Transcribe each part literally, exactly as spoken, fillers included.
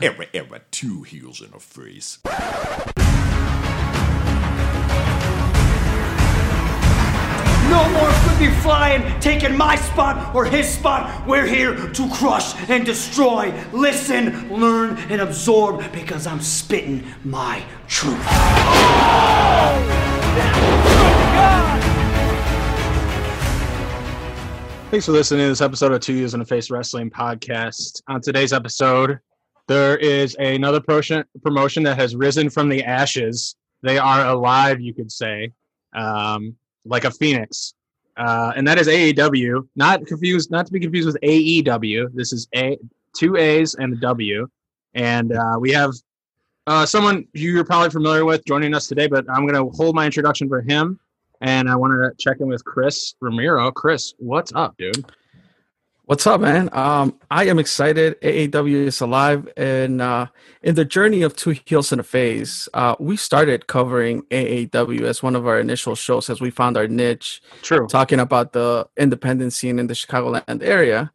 Era, era, two heels in a face. No more could be flying, taking my spot or his spot. We're here to crush and destroy. Listen, learn, and absorb, because I'm spitting my truth. Thanks for listening to this episode of Two Years in a Face Wrestling Podcast. On today's episode, there is another promotion that has risen from the ashes. They are alive, you could say. Um... Like a phoenix, uh, and that is A E W. Not confused, not to be confused with A E W. This is a two A's and a W, and uh, we have uh, someone you're probably familiar with joining us today. But I'm going to hold my introduction for him, and I want to check in with Chris Ramiro. Chris, what's up, dude? What's up, man? Um, I am excited. A E W is alive, and uh, in the journey of Two Heels in a Face, uh, we started covering A A W as one of our initial shows as we found our niche. True. Talking about the independent scene in the Chicagoland area,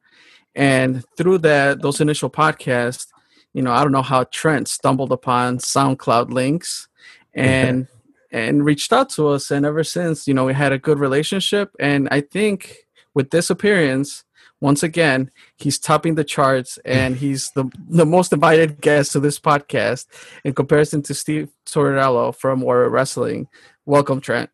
and through that, those initial podcasts, you know, I don't know how Trent stumbled upon SoundCloud links, and and reached out to us, and ever since, you know, we had a good relationship, and I think with this appearance. Once again, he's topping the charts, and he's the the most invited guest to this podcast in comparison to Steve Tortorello from Warrior Wrestling. Welcome, Trent.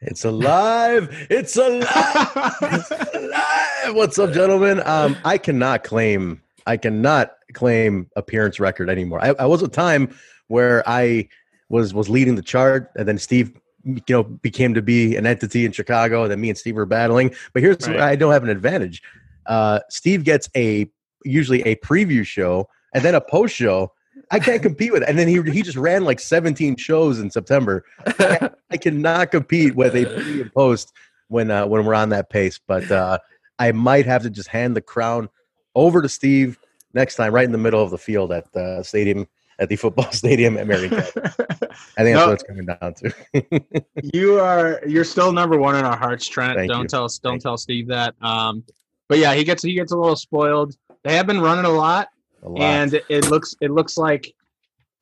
It's alive. It's alive. It's alive. What's up, gentlemen? Um, I cannot claim I cannot claim appearance record anymore. I, I was a time where I was was leading the chart, and then Steve, you know, became to be an entity in Chicago, and then me and Steve were battling. But here's right. where I don't have an advantage. Uh, Steve gets a usually a preview show and then a post show. I can't compete with it. And then he he just ran like seventeen shows in September. I, I cannot compete with a preview and post when uh, when we're on that pace. But uh, I might have to just hand the crown over to Steve next time, right in the middle of the field at the stadium, at the football stadium at Marion County. I think that's no. what it's coming down to. you are you're still number one in our hearts, Trent. Thank don't you. tell us, don't Thank tell Steve that. Um, But yeah, he gets he gets a little spoiled. They have been running a lot, a lot. and it looks it looks like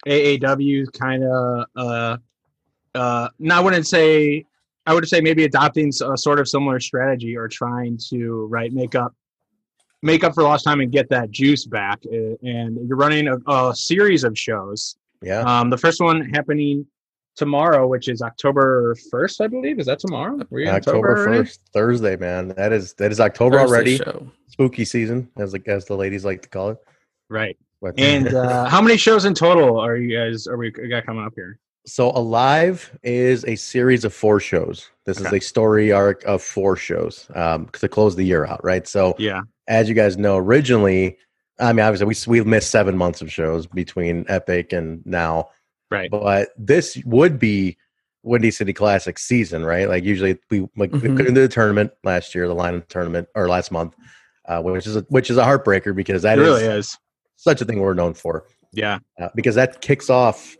A A W kind of uh uh. Now I wouldn't say I would say maybe adopting a sort of similar strategy or trying to right make up make up for lost time and get that juice back. And you're running a, a series of shows. Yeah. Um, the first one happening tomorrow, which is October first, I believe. Is that tomorrow? October first, Thursday, man. That is that is October Thursday already. Show. Spooky season, as the as the ladies like to call it. Right. But, and uh, how many shows in total are you guys are we got coming up here? So Alive is a series of four shows. This okay. is a story arc of four shows um, to close the year out, right? So yeah, as you guys know, originally, I mean, obviously we we missed seven months of shows between Epic and now. Right, but this would be Windy City Classic season, right? Like usually we like mm-hmm. we couldn't do the tournament last year, the line of the tournament or last month, uh, which is a, which is a heartbreaker because that it really is, is such a thing we're known for. Yeah, uh, because that kicks off,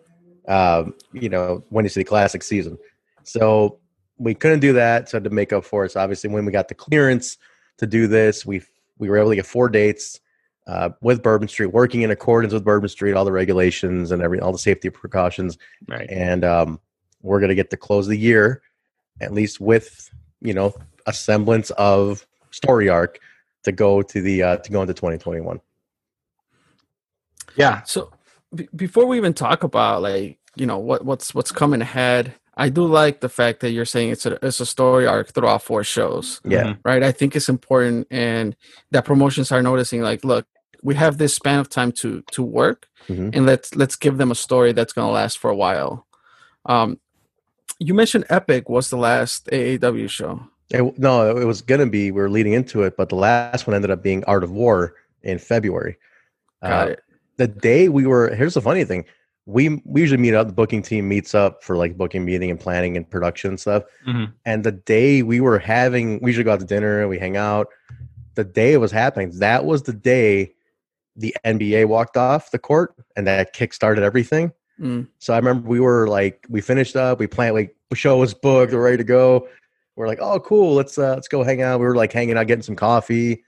um, you know, Windy City Classic season. So we couldn't do that, so to make up for it, so obviously when we got the clearance to do this, we we were able to get four dates. Uh, with Bourbon Street, working in accordance with Bourbon Street, all the regulations and every all the safety precautions, right? And um, we're gonna get to close the year, at least with you know a semblance of story arc to go to the uh, to go into twenty twenty-one. Yeah. So b- before we even talk about like you know what what's what's coming ahead, I do like the fact that you're saying it's a it's a story arc throughout four shows. Yeah. Right. I think it's important, and that promotions are noticing like, look. We have this span of time to to work, mm-hmm. and let's let's give them a story that's going to last for a while. Um, you mentioned Epic was the last A A W show. It, no, it was going to be. We were leading into it, but the last one ended up being Art of War in February. Got uh, it. The day we were here's the funny thing: we we usually meet up. The booking team meets up for like booking meeting and planning and production and stuff. Mm-hmm. And the day we were having, we usually go out to dinner and we hang out. The day it was happening, that was the day. The N B A walked off the court, and that kick-started everything. Mm. So I remember we were like, we finished up, we planned, like, the show was booked, we're ready to go. We're like, oh, cool, let's uh, let's go hang out. We were like hanging out, getting some coffee,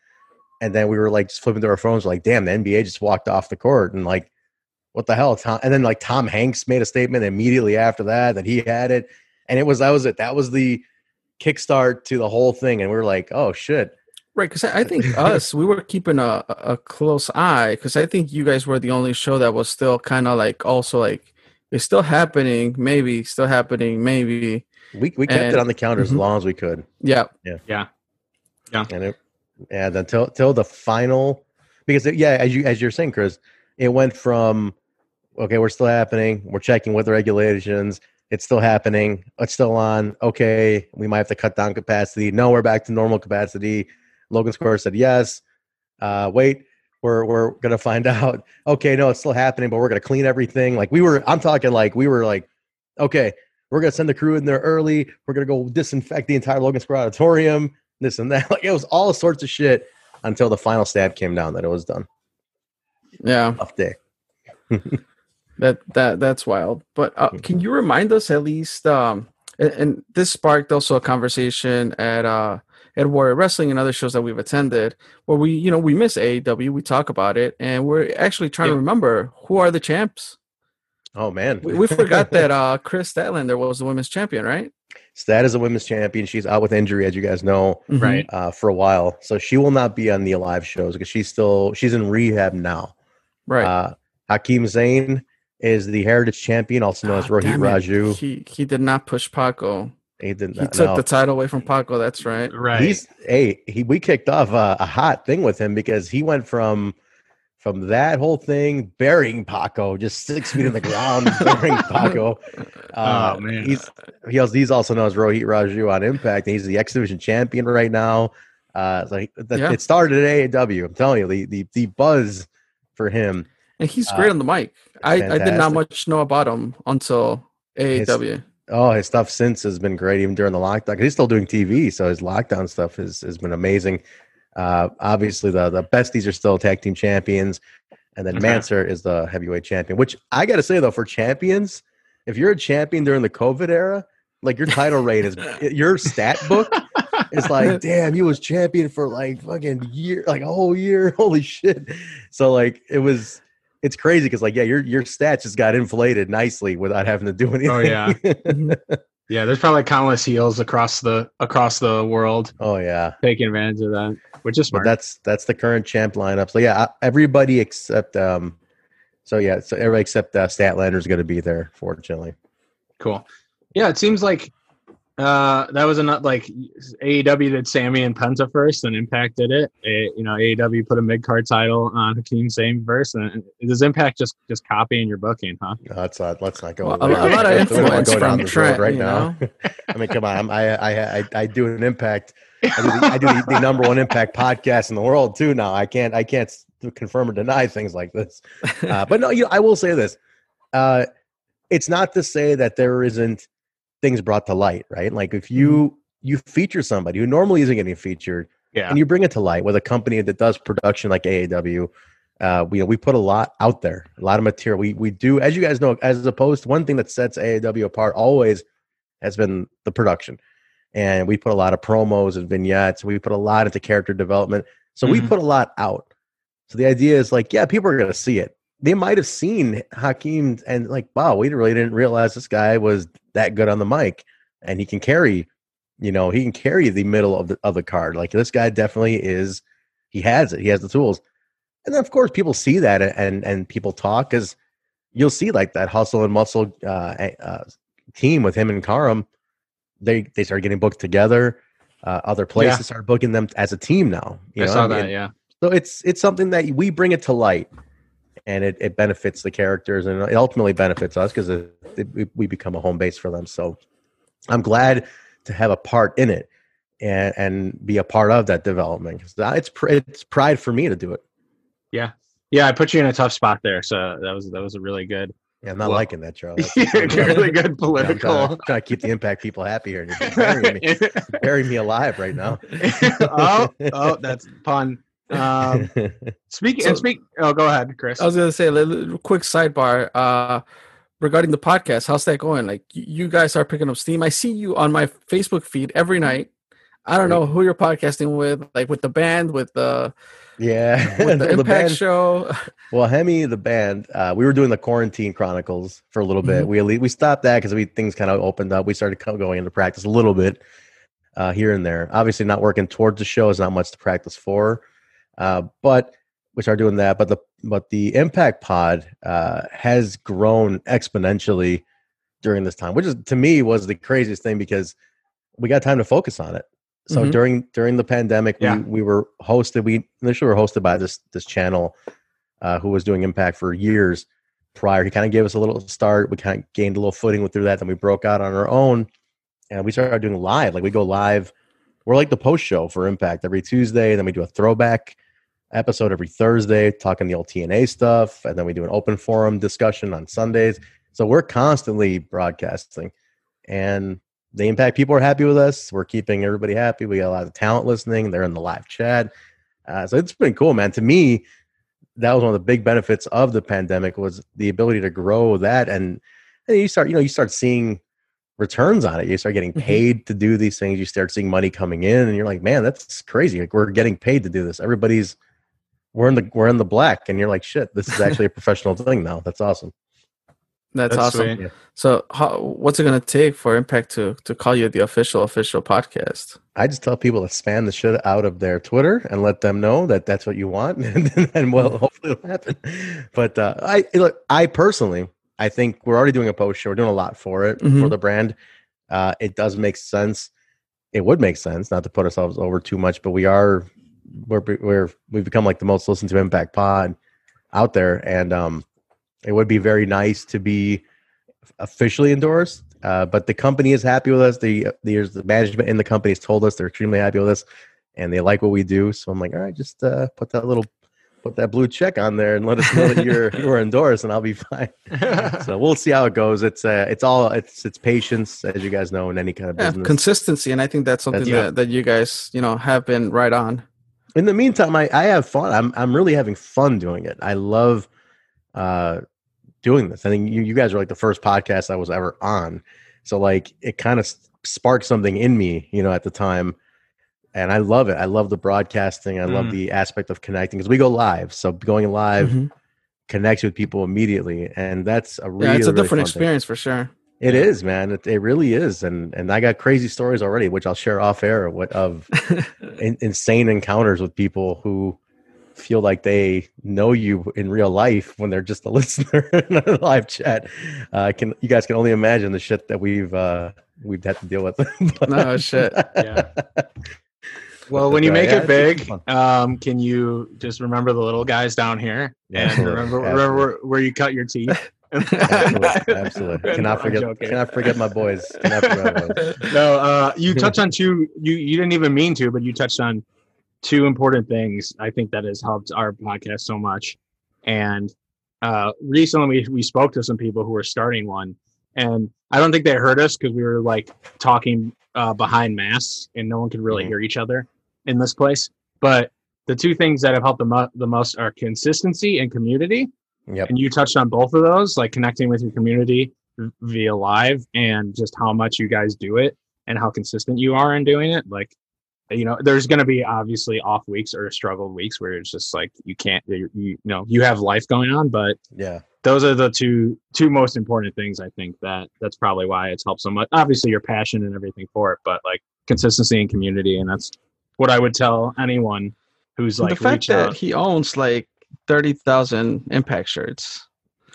And then we were like just flipping through our phones, like, damn, the N B A just walked off the court, and like, what the hell? Tom, and then like Tom Hanks made a statement immediately after that that he had it, and it was that was it. That was the kickstart to the whole thing, and we were like, oh shit, right? Because I think us, we were keeping a a close eye, because I think you guys were the only show that was still kind of like also like it's still happening, maybe still happening, maybe. We we kept and, it on the calendar mm-hmm. as long as we could. Yeah, yeah, yeah, yeah. And it, and until till the final, because it, yeah, as you as you're saying, Chris, it went from okay, we're still happening, we're checking with the regulations, it's still happening, it's still on. Okay, we might have to cut down capacity. No, we're back to normal capacity. Logan Square said yes. Uh, wait, we're we're gonna find out. Okay, no, it's still happening, but we're gonna clean everything. Like we were, I'm talking like we were like, okay, we're gonna send the crew in there early. We're gonna go disinfect the entire Logan Square auditorium. This and that. Like it was all sorts of shit until the final stab came down that it was done. Yeah, tough day. that that that's wild. But uh, can you remind us at least? Um, and, and this sparked also a conversation at uh at Warrior Wrestling and other shows that we've attended where we you know we miss A E W. We talk about it, and we're actually trying yeah. to remember who are the champs. Oh man, we, we forgot that uh, Chris Statlander was the women's champion, right? Stat is a women's champion. She's out with injury, as you guys know, right? Mm-hmm. Uh, for a while, so she will not be on the live shows because she's still she's in rehab now. Right. Uh, Hakim Zayn is the Heritage champion, also known oh, as Rohit Raju. He he did not push Paco. He did not. He took no. the title away from Paco. That's right. Right. He's hey he we kicked off a, a hot thing with him because he went from. From that whole thing, burying Paco, just six feet in the ground, burying Paco. Uh, oh, man. He's, he also, he's also known as Rohit Raju on Impact. And he's the X Division champion right now. Uh, so he, the, yeah. It started at A E W. I'm telling you, the, the, the buzz for him. And he's great uh, on the mic. I, I did not much know about him until A E W. His, oh, his stuff since has been great, even during the lockdown. He's still doing T V, so his lockdown stuff has, has been amazing. Uh, obviously the, the Besties are still tag team champions, and then okay. Manser is the heavyweight champion, which I got to say though, for champions, if you're a champion during the COVID era, like your title rate is your stat book is like, damn, you was champion for like fucking year, like a whole year. Holy shit. So like it was, it's crazy. Cause like, yeah, your, your stats just got inflated nicely without having to do anything. Oh yeah. Yeah, there's probably countless heels across the across the world. Oh yeah, taking advantage of that, which is smart. But that's that's the current champ lineup. So yeah, everybody except um, so yeah, so everybody except uh, Statlander is going to be there. Fortunately, cool. Yeah, it seems like uh, that was not like A E W did Sammy and Penta first, and Impact did it. it you know, A E W put a mid card title on Hakim Zayn first, and does Impact just just copying your booking, huh? No, that's not. Let's not go. Well, a lot of influence from Trent right now. I mean, come on. I'm, I I I do an Impact. I do, the, I do the, the number one Impact podcast in the world too. Now I can't I can't confirm or deny things like this. Uh, but no, you know, I will say this. Uh, it's not to say that there isn't things brought to light, right? Like if you you feature somebody who normally isn't getting featured, yeah. and you bring it to light with a company that does production like A E W. Uh, we we put a lot out there, a lot of material. We we do, as you guys know, as opposed to one thing that sets A E W apart always has been the production, and we put a lot of promos and vignettes. We put a lot into character development, so mm-hmm. we put a lot out. So the idea is like, yeah, people are going to see it. They might have seen Hakim and like, wow, we really didn't realize this guy was that good on the mic, and he can carry, you know, he can carry the middle of the of the card. Like this guy definitely is. He has it. He has the tools. And of course, people see that and and people talk because you'll see like that hustle and muscle uh, uh, team with him and Karam. They they start getting booked together. Uh, other places yeah. start booking them as a team now. You I know saw that, I mean? Yeah. So it's it's something that we bring it to light, and it, it benefits the characters, and it ultimately benefits us because it, it, we become a home base for them. So I'm glad to have a part in it and and be a part of that development. It's it's pride for me to do it. Yeah, yeah, I put you in a tough spot there, so that was that was a really good. Yeah, I'm not well, liking that, Charles. Yeah, really good political. Yeah, I'm trying, trying to keep the Impact people happy here. You're burying me, burying me alive right now. oh, oh, that's a pun. Um, speak so, and speak. Oh, go ahead, Chris. I was gonna say a little, quick sidebar uh, regarding the podcast. How's that going? Like, you guys are picking up steam. I see you on my Facebook feed every night. I don't know who you're podcasting with, like with the band, with the. Yeah. With the, the Impact the band, show. Well, Hemi, the band, uh, we were doing the Quarantine Chronicles for a little bit. Mm-hmm. We we stopped that because we things kind of opened up. We started going into practice a little bit uh, here and there. Obviously, not working towards the show is not much to practice for, uh, but we started doing that. But the but the Impact pod uh, has grown exponentially during this time, which is to me was the craziest thing because we got time to focus on it. So mm-hmm. during during the pandemic, yeah. we, we were hosted. We initially were hosted by this this channel uh, who was doing Impact for years prior. He kind of gave us a little start. We kind of gained a little footing through that. Then we broke out on our own, and we started doing live. Like we go live. We're like the post show for Impact every Tuesday. And then we do a throwback episode every Thursday, talking the old T N A stuff, and then we do an open forum discussion on Sundays. So we're constantly broadcasting, and the Impact people are happy with us. We're keeping everybody happy. We got a lot of talent listening. They're in the live chat. Uh, so it's been cool, man. To me, that was one of the big benefits of the pandemic was the ability to grow that. And, and you start, you know, you start seeing returns on it. You start getting paid to do these things. You start seeing money coming in and you're like, man, that's crazy. Like we're getting paid to do this. Everybody's we're in the, we're in the black and you're like, shit, this is actually a professional thing now. That's awesome. That's, That's awesome. Sweet. So how, what's it going to take for Impact to, to call you the official, official podcast? I just tell people to spam the shit out of their Twitter and let them know that that's what you want. And, then, and well, hopefully it'll happen. But uh, I look, I personally, I think we're already doing a post show. We're doing a lot for it, mm-hmm. for the brand. Uh, it does make sense. It would make sense not to put ourselves over too much, but we are, we're, we're, we've become like the most listened to Impact pod out there. And, um, it would be very nice to be officially endorsed, uh, but the company is happy with us. The there's the management in the company has told us they're extremely happy with us, and they like what we do. So I'm like, all right, just uh, put that little, put that blue check on there, and let us know that you're you're endorsed, and I'll be fine. So we'll see how it goes. It's uh, it's all it's it's patience, as you guys know, in any kind of business. Yeah, consistency, and I think that's something that's, that, yeah. that you guys you know have been right on. In the meantime, I I have fun. I'm I'm really having fun doing it. I love. Uh, doing this. I think you, you guys are like the first podcast I was ever on. So like it kind of sparked something in me, you know, at the time. And I love it. I love the broadcasting. I mm. love the aspect of connecting because we go live. So going live mm-hmm. connects with people immediately. And that's a really, yeah, it's a really different experience thing. For sure. It yeah. is, man. It, it really is. And, and I got crazy stories already, which I'll share off air what, of in, insane encounters with people who feel like they know you in real life when they're just a listener in a live chat. Uh, can you guys can only imagine the shit that we've uh, we've had to deal with. No shit. Yeah. Well, when you make yeah, it big, um, can you just remember the little guys down here? Yeah. And remember, remember where, where you cut your teeth. Absolutely. Absolutely. Cannot forget. Cannot forget my boys. Cannot forget my boys. No, uh, you touched on two. You you didn't even mean to, but you touched on. Two important things I think that has helped our podcast so much. And uh, recently we, we spoke to some people who were starting one. And I don't think they heard us because we were like talking uh, behind masks and no one could really mm-hmm. hear each other in this place. But the two things that have helped the, mo- the most are consistency and community. Yep. And you touched on both of those, like connecting with your community via live and just how much you guys do it and how consistent you are in doing it. Like, you know, there's going to be obviously off weeks or struggled weeks where it's just like you can't, you, you know, you have life going on. But yeah, those are the two two most important things. I think that that's probably why it's helped so much. Obviously, your passion and everything for it, but like consistency and community, and that's what I would tell anyone who's like the fact that out. He owns like thirty thousand Impact shirts.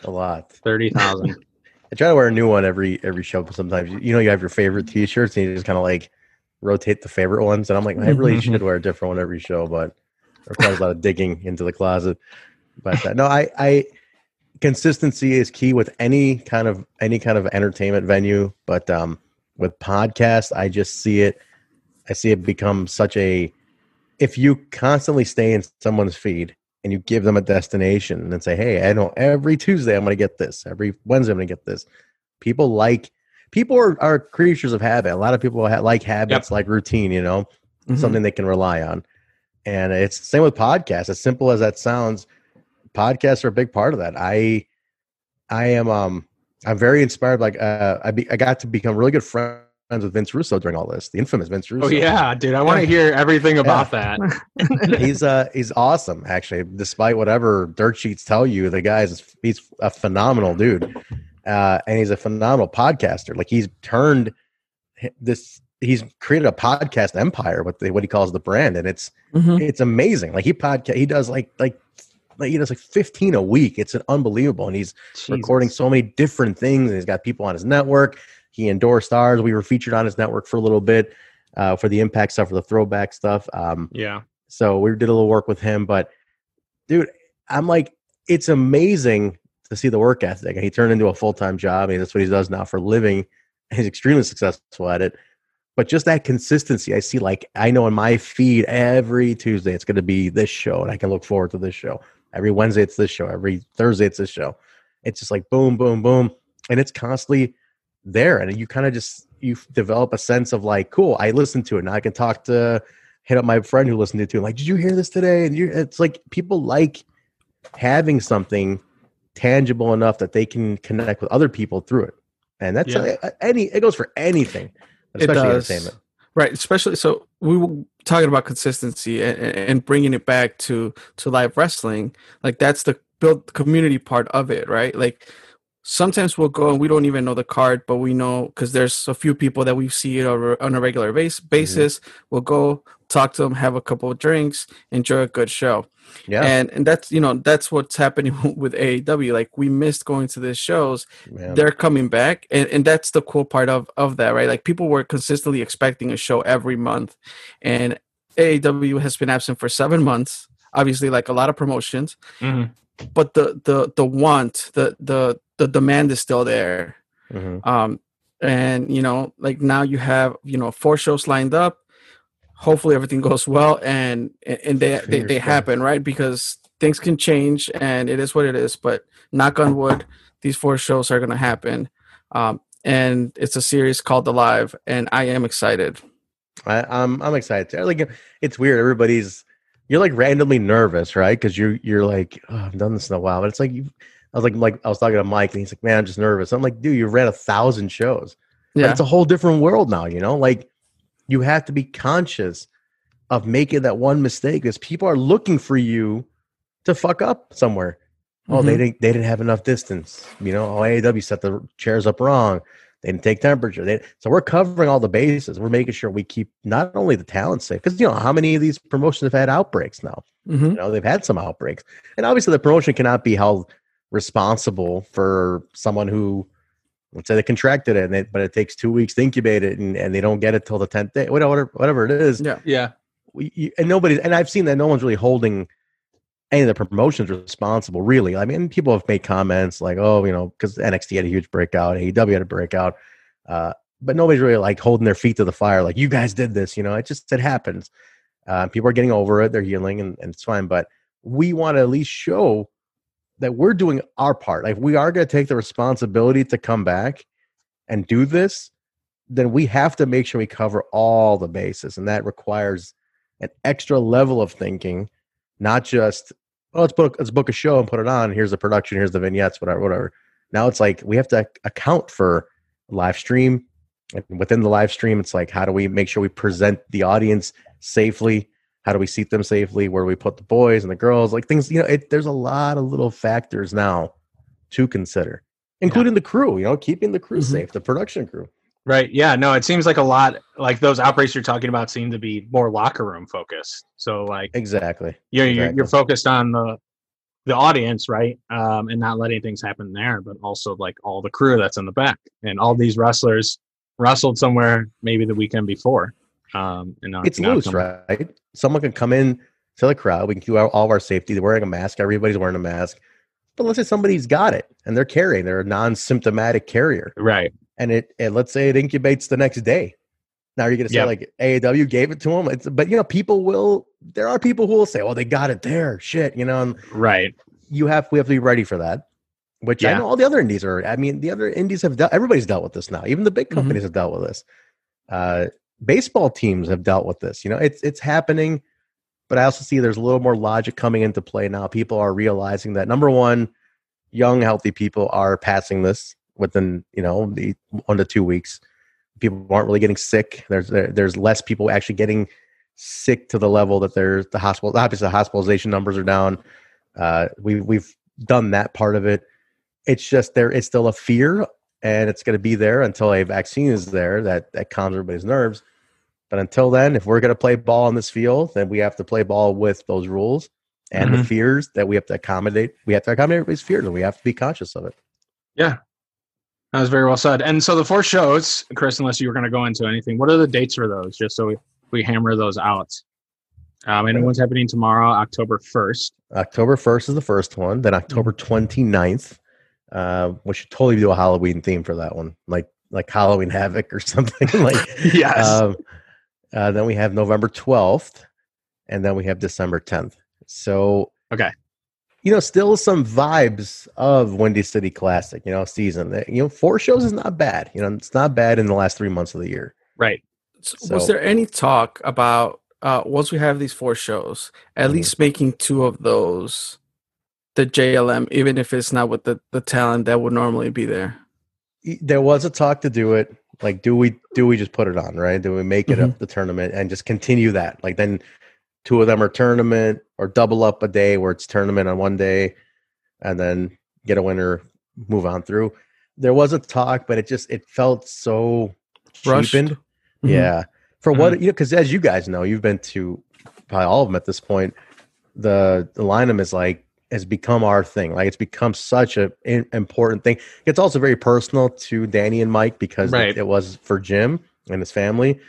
A lot, thirty thousand. I try to wear a new one every every show, but sometimes you know you have your favorite T-shirts, and you just kind of like. Rotate the favorite ones, and I'm like, I really should wear a different one every show, but requires a lot of digging into the closet. But uh, no, I, I consistency is key with any kind of any kind of entertainment venue, but um, with podcasts, I just see it. I see it become such a. If you constantly stay in someone's feed and you give them a destination and say, "Hey, I know every Tuesday I'm going to get this. Every Wednesday I'm going to get this," people like. People are, are creatures of habit. A lot of people ha- like habits, yep. like routine, you know, mm-hmm. something they can rely on. And it's the same with podcasts. As simple as that sounds, podcasts are a big part of that. I, I am, um, I'm very inspired. Like, uh, I, be, I got to become really good friends friends with Vince Russo during all this, the infamous Vince Russo. Oh yeah, dude, I want to hear everything about yeah. that. He's uh he's awesome, actually. Despite whatever dirt sheets tell you, the guy is he's a phenomenal dude, uh, and he's a phenomenal podcaster. Like he's turned this. He's created a podcast empire with the, what he calls the brand, and it's mm-hmm. it's amazing. Like he podcast, he does like like like he does like fifteen a week. It's an unbelievable, and he's Jesus. recording so many different things. And he's got people on his network. He endorsed ours. We were featured on his network for a little bit uh, for the Impact stuff, for the Throwback stuff. Um, yeah. So we did a little work with him, but dude, I'm like, it's amazing to see the work ethic. And he turned into a full time job, and that's what he does now for a living. He's extremely successful at it. But just that consistency, I see, like, I know in my feed every Tuesday it's going to be this show, and I can look forward to this show. Every Wednesday it's this show. Every Thursday it's this show. It's just like boom, boom, boom. And it's constantly there. And you kind of just, you develop a sense of like, cool, I listened to it. Now I can talk to, hit up my friend who listened to it too. I'm like, did you hear this today? And you, it's like people like having something tangible enough that they can connect with other people through it. And that's yeah. a, a, any, it goes for anything. Especially it does. Entertainment. Right, especially so we were talking about consistency and, and bringing it back to to live wrestling. Like that's the build community part of it, right? Like sometimes we'll go and we don't even know the card, but we know because there's a few people that we see it over, on a regular base, basis. Mm-hmm. We'll go talk to them, have a couple of drinks, enjoy a good show. Yeah, and and that's you know that's what's happening with A E W. Like we missed going to these shows, yeah. they're coming back, and, and that's the cool part of of that, right? Like people were consistently expecting a show every month, and A E W has been absent for seven months. Obviously, like a lot of promotions, mm-hmm. but the the the want, the the the demand is still there. Mm-hmm. Um, and you know, like now you have you know four shows lined up. Hopefully everything goes well and and they, they they happen, right? Because things can change and it is what it is. But knock on wood, these four shows are going to happen. Um, and it's a series called The Live, and I am excited. I, I'm I'm excited too. Like it's weird. Everybody's you're like randomly nervous, right? Because you you're like oh, I've done this in a while, but it's like you, I was like like I was talking to Mike and he's like, man, I'm just nervous. I'm like, dude, you ran a thousand shows. Yeah, like, it's a whole different world now. You know, like. You have to be conscious of making that one mistake because people are looking for you to fuck up somewhere. Mm-hmm. Oh, they didn't they didn't have enough distance. You know, oh, A E W set the chairs up wrong. They didn't take temperature. They, so we're covering all the bases. We're making sure we keep not only the talent safe, because, you know, how many of these promotions have had outbreaks now? Mm-hmm. You know, they've had some outbreaks. And obviously the promotion cannot be held responsible for someone who, let's say they contracted it, and they, but it takes two weeks to incubate it, and, and they don't get it till the tenth day, whatever, whatever it is. Yeah, yeah. We, you, and nobody's, and I've seen that no one's really holding any of the promotions responsible, really. I mean, people have made comments like, "Oh, you know," because N X T had a huge breakout, A E W had a breakout, uh, but nobody's really like holding their feet to the fire, like you guys did this. You know, it just it happens. Uh, people are getting over it, they're healing, and, and it's fine. But we want to at least show that we're doing our part. Like we are going to take the responsibility to come back and do this, then we have to make sure we cover all the bases. And that requires an extra level of thinking, not just, oh, let's book, let's book a show and put it on. Here's the production. Here's the vignettes, whatever, whatever. Now it's like, we have to account for live stream, and within the live stream, it's like, how do we make sure we present the audience safely? How do we seat them safely? Where do we put the boys and the girls? Like things, you know, it, there's a lot of little factors now to consider, including yeah. the crew, you know, keeping the crew mm-hmm. safe, the production crew. Right. Yeah. No, it seems like a lot, like those outbreaks you're talking about seem to be more locker room focused. So like, exactly. Yeah. You're, exactly. you're focused on the, the audience, right. Um, and not letting things happen there, but also like all the crew that's in the back and all these wrestlers wrestled somewhere maybe the weekend before. Um, and not, it's not loose, coming. Right? Someone can come in to the crowd. We can do all of our safety. They're wearing a mask. Everybody's wearing a mask. But let's say somebody's got it and they're carrying. They're a non-symptomatic carrier, right? And it, and let's say it incubates the next day. Now you're going to say yep. like A E W gave it to them. It's, but you know, people will. There are people who will say, "Oh, they got it there." Shit, you know, and right? You have we have to be ready for that. Which yeah. I know all the other indies are. I mean, the other indies have dealt. Everybody's dealt with this now. Even the big companies mm-hmm. have dealt with this. Uh, Baseball teams have dealt with this. You know, it's it's happening, but I also see there's a little more logic coming into play now. People are realizing that, number one, young, healthy people are passing this within, you know, the one to two weeks. people aren't really getting sick. There's there, there's less people actually getting sick to the level that there's the hospital. Obviously, the hospitalization numbers are down. Uh, we we've done that part of it. It's just there. It's still a fear, and it's going to be there until a vaccine is there that that calms everybody's nerves. But until then, if we're going to play ball on this field, then we have to play ball with those rules and mm-hmm. the fears that we have to accommodate. We have to accommodate everybody's fears, and we have to be conscious of it. Yeah. That was very well said. And so the four shows, Chris, unless you were going to go into anything, what are the dates for those? Just so we, we hammer those out. Um, and one's happening tomorrow, October first. October first is the first one. Then October twenty-ninth. Uh, we should totally do a Halloween theme for that one. Like, like Halloween Havoc or something. Like, yes. Um, Uh, then we have November twelfth, and then we have December tenth. So, okay, you know, still some vibes of Windy City Classic, you know, season. You know, four shows is not bad. You know, it's not bad in the last three months of the year. Right. So, so. Was there any talk about, uh, once we have these four shows, at mm-hmm. least making two of those the J L M, even if it's not with the, the talent that would normally be there? There was a talk to do it. Like, do we do we just put it on, right? Do we make it mm-hmm. up the tournament and just continue that? Like, then two of them are tournament, or double up a day where it's tournament on one day and then get a winner, move on through. There was a talk, but it just it felt so rushed. Cheapened. Mm-hmm. Yeah. For mm-hmm. what, you know, because as you guys know, you've been to probably all of them at this point, the, the lineup is like, has become our thing. Like, it's become such an important thing. It's also very personal to Danny and Mike because right. it, it was for Jim and his family.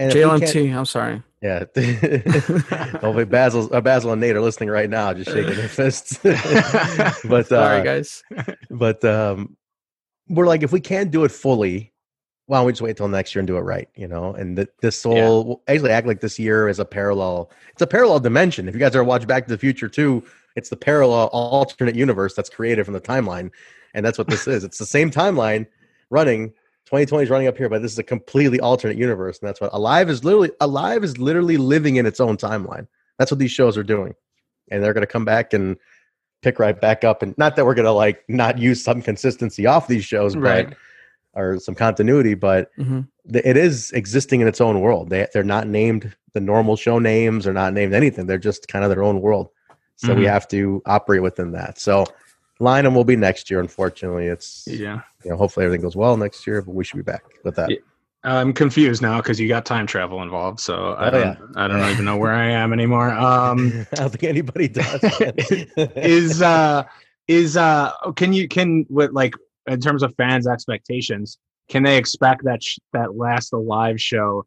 And J L M T, I'm sorry. Yeah. Hopefully Basil, uh, Basil and Nate are listening right now, just shaking their fists. But, uh, sorry, guys. But um, we're like, if we can't do it fully, why don't we just wait till next year and do it right, you know? And the, this whole yeah. actually act like this year is a parallel. It's a parallel dimension. If you guys ever watch Back to the Future too, it's the parallel alternate universe that's created from the timeline. And that's what this is. It's the same timeline running. twenty twenty is running up here, but this is a completely alternate universe. And that's what Alive is literally Alive is literally living in its own timeline. That's what these shows are doing. And they're going to come back and pick right back up. And not that we're going to like not use some consistency off these shows, but right. or some continuity, but mm-hmm. th- it is existing in its own world. They, they're not named the normal show names. They're not named anything. They're just kind of their own world. So mm-hmm. we have to operate within that. So Lynam will be next year. Unfortunately, it's yeah. You know, hopefully everything goes well next year, but we should be back with that. Yeah. I'm confused now because you got time travel involved, so oh, I don't, yeah. I don't even know where I am anymore. Um, I don't think anybody does. is uh, is uh, can you can with like in terms of fans' expectations, can they expect that sh- that last Alive show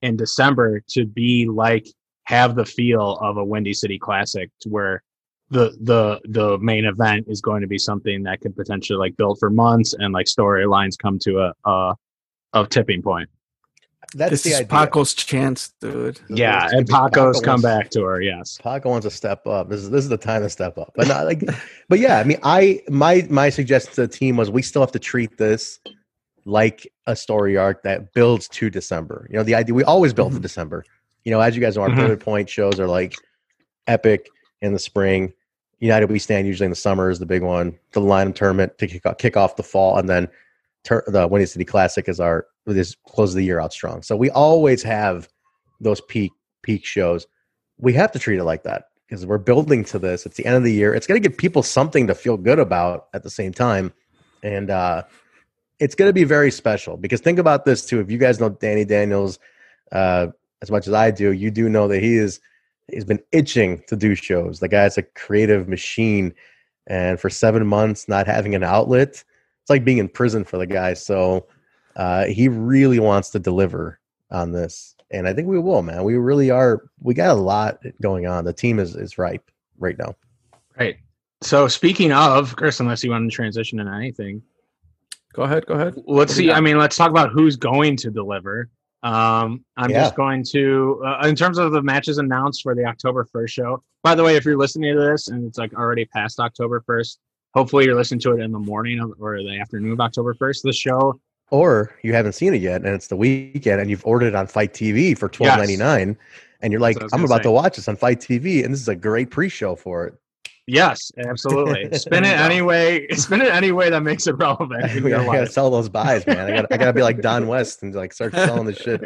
in December to be like? Have the feel of a Windy City Classic where the the the main event is going to be something that could potentially like build for months and like storylines come to a a, a tipping point. That's this the is idea. Paco's chance, dude. Yeah, and Paco's Paco come wants, back to her. Yes, Paco wants to step up. This is this is the time to step up. But not like, but yeah, I mean, I my my suggestion to the team was we still have to treat this like a story arc that builds to December. You know, the idea we always build mm-hmm. to December. You know, as you guys know, our mm-hmm. pivot point shows are like Epic in the spring. United We Stand usually in the summer is the big one. The Lynam tournament to kick off, kick off the fall, and then tur- the Windy City Classic is our this closes the year out strong. So we always have those peak peak shows. We have to treat it like that because we're building to this. It's the end of the year. It's going to give people something to feel good about at the same time, and uh, it's going to be very special. Because think about this too. If you guys know Danny Daniels. Uh, As much as I do, you do know that he is has been itching to do shows. The guy's a creative machine, and for seven months not having an outlet, it's like being in prison for the guy. So uh, he really wants to deliver on this, and I think we will, man. We really are. We got a lot going on. The team is is ripe right now. Right. So speaking of Chris, unless you want to transition into anything, go ahead. Go ahead. Let's see. I mean, let's talk about who's going to deliver. Um, I'm yeah. just going to, uh, in terms of the matches announced for the October first show, by the way, if you're listening to this and it's like already past October first, hopefully you're listening to it in the morning of, or the afternoon of October first, the show. Or you haven't seen it yet and it's the weekend and you've ordered it on Fight T V for twelve ninety-nine yes. and you're like, I'm about say. to watch this on Fight T V and this is a great pre-show for it. Yes, absolutely. Spin it anyway. Spin it any way that makes it relevant. I gotta sell those buys, man. I gotta, I gotta be like Don West and like start selling this shit.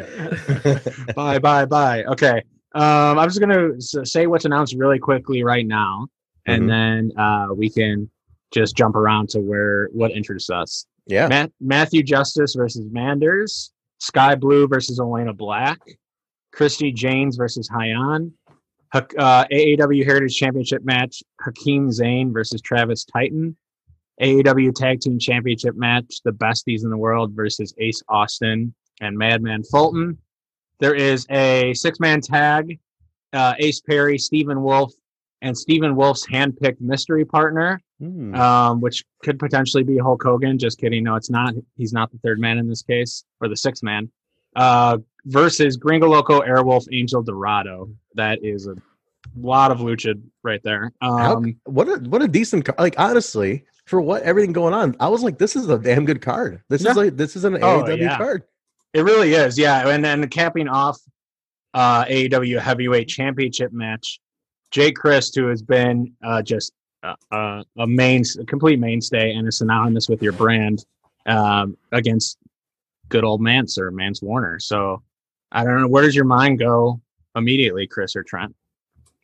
Buy, buy, buy. Okay. Um, I'm just gonna say what's announced really quickly right now, and mm-hmm. then uh, we can just jump around to where what interests us. Yeah. Matt, Matthew Justice versus Manders. Sky Blue versus Elena Black. Christy James versus Hyan. Uh, A A W Heritage Championship match, Hakim Zayn versus Travis Titan. A A W Tag Team Championship match, The Besties in the World versus Ace Austin and Madman Fulton. There is a six-man tag, uh, Ace Perry, Stephen Wolf, and Stephen Wolf's hand-picked mystery partner, mm. um, which could potentially be Hulk Hogan. Just kidding. No, it's not. He's not the third man in this case, or the sixth man. Uh, versus Gringo Loco, Airwolf, Angel Dorado. That is a lot of lucha right there. Um, How, what a what a decent like honestly for what everything going on. I was like, this is a damn good card. This yeah. is like this is an oh, A E W yeah. card. It really is, yeah. And then capping off uh, A E W Heavyweight Championship match, Jake Crist, who has been uh, just uh, uh, a main, a complete mainstay, and is synonymous with your brand, um, against good old Mance or Mance Warner. So I don't know. Where does your mind go immediately, Chris or Trent?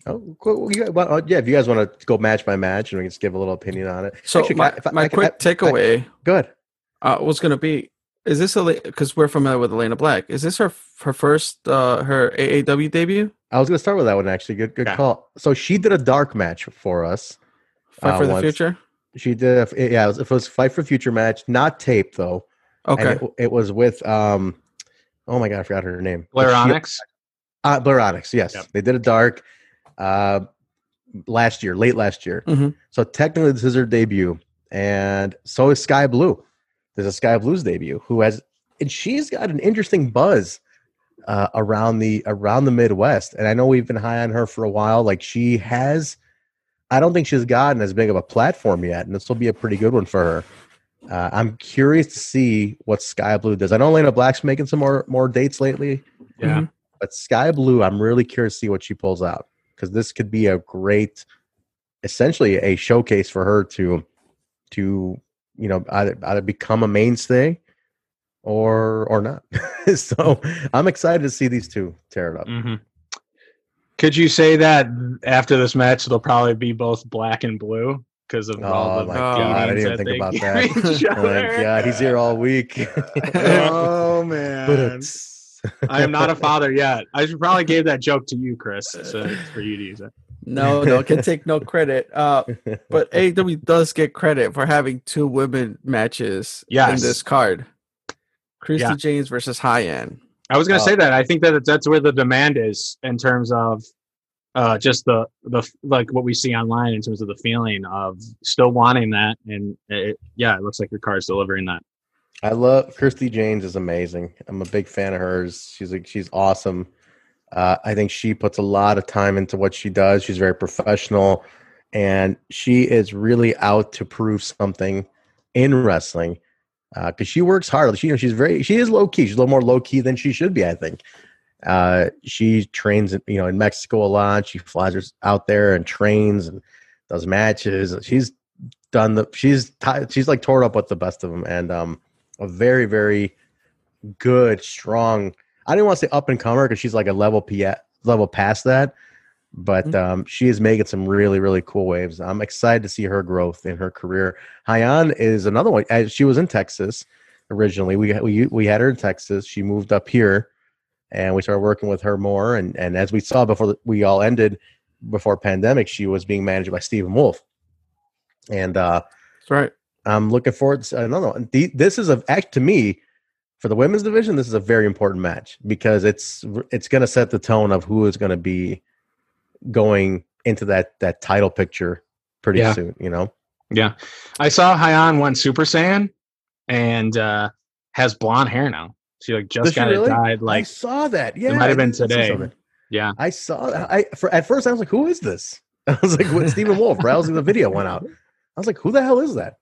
Oh, cool. Well, yeah. If you guys want to go match by match, and we can just give a little opinion on it. So Actually, my, I, my I, quick I, takeaway. I, go ahead. Uh, was going to be is this a because we're familiar with Elena Black? Is this her her first uh, her A A W debut? I was going to start with that one actually. Good good yeah. call. So she did a dark match for us. Fight uh, for the once. Future. She did. A, yeah, it was, it was Fight for Future match, not taped though. Okay. It, it was with um, oh my god, I forgot her name. Blair Onyx. Uh, Blair Onyx. Yes, yep. They did a dark uh, last year, late last year. Mm-hmm. So technically, this is her debut, and so is Sky Blue. There's a Sky Blue's debut who has, and she's got an interesting buzz uh, around the around the Midwest. And I know we've been high on her for a while. Like she has, I don't think she's gotten as big of a platform yet, and this will be a pretty good one for her. Uh, I'm curious to see what Sky Blue does. I know Elena Black's making some more, more dates lately. Yeah. Mm-hmm. But Sky Blue, I'm really curious to see what she pulls out, because this could be a great, essentially a showcase for her to, to you know, either, either become a mainstay or or not. So I'm excited to see these two tear it up. Mm-hmm. Could you say that after this match, they'll probably be both black and blue? Because of oh, all the my god, I didn't even think about that. Like, yeah, he's here all week. Oh man, I am not a father yet. I should probably gave that joke to you, Chris, so for you to use it. No, no, can take no credit. Uh, but A E W does get credit for having two women matches yes. in this card. Christy yeah. James versus Hyan. I was going to oh. say that. I think that that's where the demand is in terms of. Uh, just the, the like what we see online in terms of the feeling of still wanting that. And it, yeah, it looks like your car's delivering that. I love Christy James is amazing. I'm a big fan of hers. She's like, she's awesome. Uh, I think she puts a lot of time into what she does. She's very professional, and she is really out to prove something in wrestling. Uh, cause she works hard. She, you know, she's very, she is low key. She's a little more low key than she should be, I think. Uh, she trains, you know, in Mexico a lot. She flies out there and trains and does matches. She's done the, she's, t- she's like tore up with the best of them. And, um, a very, very good, strong, I didn't want to say up and comer, cause she's like a level P level past that, but, mm-hmm. um, she is making some really, really cool waves. I'm excited to see her growth in her career. Hyan is another one. As she was in Texas originally. We, we, we had her in Texas. She moved up here. And we started working with her more. And, and as we saw before the, we all ended, before pandemic, she was being managed by Stephen Wolf. And uh, that's right. I'm looking forward to another one. The, this is, a, to me, for the women's division, this is a very important match, because it's it's going to set the tone of who is going to be going into that, that title picture pretty yeah. soon, you know? Yeah. I saw Hyan won Super Saiyan and uh, has blonde hair now. She like just kind of really? died. Like I saw that. Yeah, it might have been today. Yeah, I saw. I for, at first I was like, "Who is this?" I was like, "What?" Stephen Wolf browsing the video went out. I was like, "Who the hell is that?"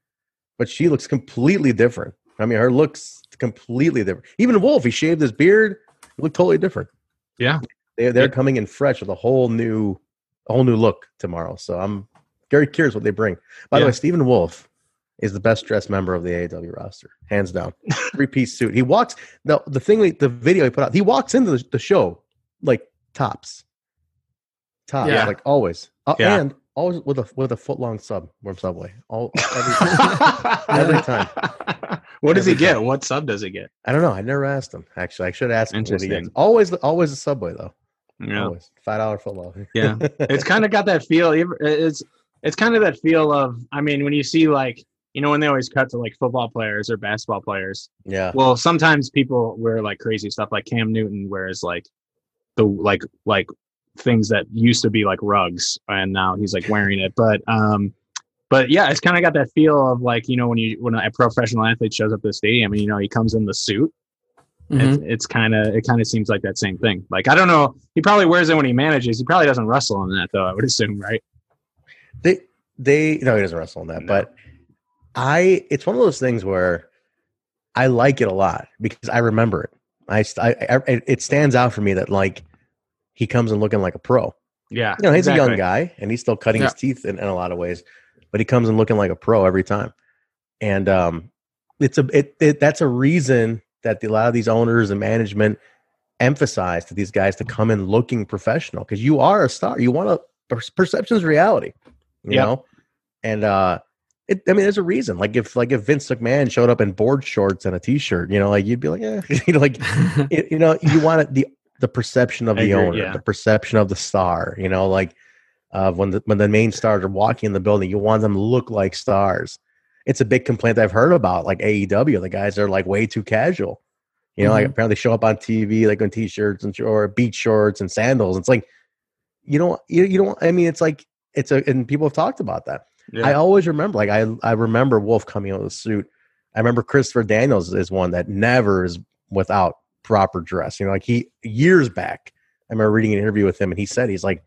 But she looks completely different. I mean, her looks completely different. Even Wolf, he shaved his beard. He looked totally different. Yeah, they, they're yeah. coming in fresh with a whole new, a whole new look tomorrow. So I'm Very curious what they bring. By yeah. the way, Stephen Wolf is the best dressed member of the A E W roster, hands down. Three piece suit. He walks the the thing, the video he put out. He walks into the, the show like tops, tops, yeah. like always, uh, yeah. and always with a with a foot long sub from Subway. All every, every time. What does every he get? Time. What sub does he get? I don't know. I never asked him. Actually, I should ask him what he gets. Always, always a Subway though. Yeah, always. five dollar foot long. Yeah, it's kind of got that feel. It's it's kind of that feel of. I mean, when you see like. You know, when they always cut to, like, football players or basketball players. Yeah. Well, sometimes people wear, like, crazy stuff. Like, Cam Newton wears, like, the like like things that used to be, like, rugs. And now he's, like, wearing it. But, um, but yeah, it's kind of got that feel of, like, you know, when you when a professional athlete shows up to the stadium and, you know, he comes in the suit. Mm-hmm. It's, it's kind of it kind of seems like that same thing. Like, I don't know. He probably wears it when he manages. He probably doesn't wrestle in that, though, I would assume, right? They they No, he doesn't wrestle in that, no. but... I it's one of those things where I like it a lot because I remember it. I, I, I it stands out for me that like he comes in looking like a pro. Yeah, you know he's exactly. a young guy and he's still cutting yeah. his teeth in, in a lot of ways, but he comes in looking like a pro every time. And um, it's a it, it that's a reason that the, a lot of these owners and management emphasize to these guys to come in looking professional because you are a star. You want to per, perception's reality, you yep. know, and uh. It, I mean, there's a reason. Like if like if Vince McMahon showed up in board shorts and a T-shirt, you know, like you'd be like, yeah, you know, like it, you know, you want it, the the perception of the agree, owner, yeah. the perception of the star. You know, like uh, when the when the main stars are walking in the building, you want them to look like stars. It's a big complaint I've heard about, like A E W. The guys are like way too casual. You know, mm-hmm. like apparently show up on T V like in T-shirts and or beach shorts and sandals. It's like you don't you you don't. I mean, it's like it's a and people have talked about that. Yeah. I always remember, like I, I remember Wolf coming out of the suit. I remember Christopher Daniels is one that never is without proper dress. You know, like he years back, I remember reading an interview with him, and he said he's like,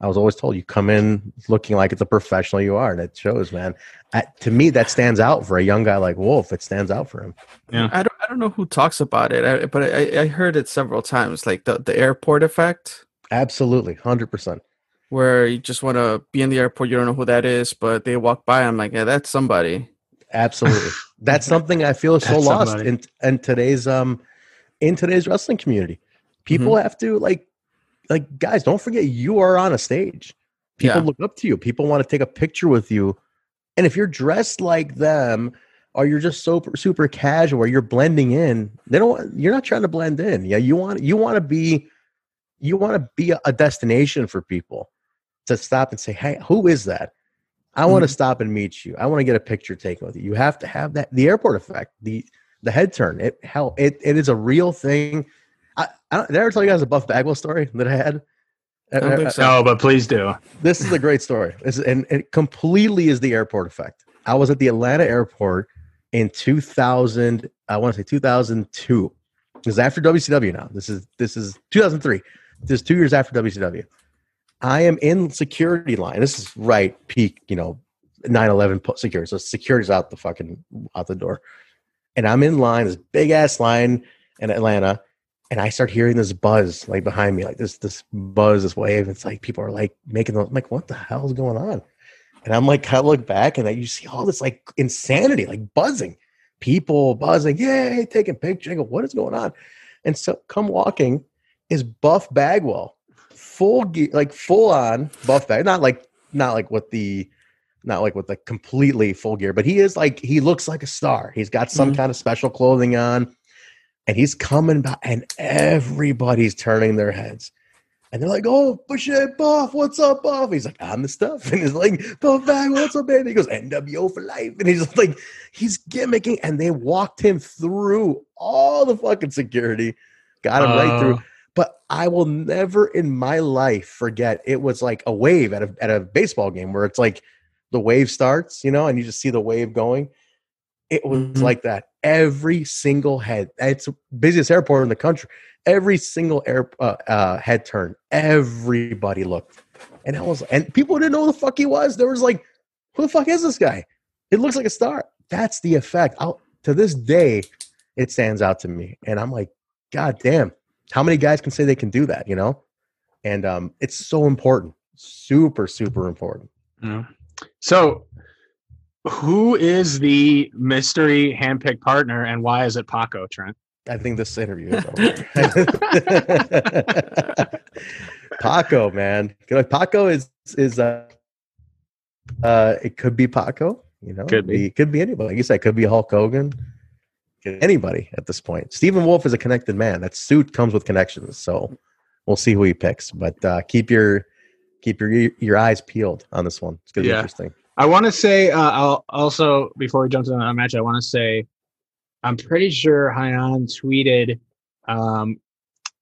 I was always told you come in looking like it's a professional you are, and it shows, man. I, to me, that stands out for a young guy like Wolf. It stands out for him. Yeah, I don't, I don't know who talks about it, I, but I, I heard it several times, like the the airport effect. Absolutely, one hundred percent. Where you just want to be in the airport, you don't know who that is, but they walk by, I'm like, yeah, that's somebody. Absolutely, that's something I feel is so lost in, in today's um in today's wrestling community. People mm-hmm. have to like like guys, don't forget you are on a stage. People yeah. look up to you. People want to take a picture with you, and if you're dressed like them, or you're just so super casual, or you're blending in, they don't. You're not trying to blend in. Yeah, you want you want to be you want to be a, a destination for people. To stop and say, hey, who is that? I want to mm-hmm. stop and meet you. I want to get a picture taken with you. You have to have that. The airport effect, the the head turn. It hell, it it is a real thing. I, I don't, did I ever tell you guys a Buff Bagwell story that I had? I don't I, think I, so, I, but please do. This is a great story. This is, and it completely is the airport effect. I was at the Atlanta airport in two thousand. I want to say two thousand two. It was after W C W. Now this is this is two thousand three. This is two years after W C W. I am in security line. This is right peak, you know, nine eleven security. So security's out the fucking out the door, and I'm in line, this big ass line in Atlanta, and I start hearing this buzz like behind me, like this this buzz, this wave. It's like people are like making those. I'm like, what the hell is going on? And I'm like, I look back, and I, you see all this like insanity, like buzzing, people buzzing, yay, taking pictures. I go, what is going on? And so, come walking is Buff Bagwell. Full gear, like full on Buff Bagwell, not like not like with the not like with the completely full gear, but he is like he looks like a star. He's got some mm-hmm. kind of special clothing on, and he's coming by, and everybody's turning their heads, and they're like, "Oh, shit, Buff, what's up, Buff?" He's like, "I'm the stuff," and he's like, "Buff Bagwell, what's up, man?" He goes, "N W O for life," and he's like, he's gimmicking, and they walked him through all the fucking security, got him uh. right through. But I will never in my life forget. It was like a wave at a at a baseball game where it's like the wave starts, you know, and you just see the wave going. It was mm-hmm. like that. Every single head. It's the busiest airport in the country. Every single air uh, uh, head turn. Everybody looked, and I was, and people didn't know who the fuck he was. There was like, who the fuck is this guy? It looks like a star. That's the effect. I'll, to this day, it stands out to me, and I'm like, God damn. How many guys can say they can do that, you know? And um, it's so important. Super, super important. Yeah. So who is the mystery handpicked partner and why is it Paco, Trent? I think this interview is over. Paco, man. Paco is, is uh, uh, it could be Paco. You know, could be. It could be anybody. Like you said, could be Hulk Hogan. Anybody at this point. Stephen Wolf is a connected man. That suit comes with connections. So we'll see who he picks. But uh, keep your keep your your eyes peeled on this one. It's going to yeah. be interesting. I want to say, uh, I'll also, before we jump into that match, I want to say, I'm pretty sure Hyan tweeted, um,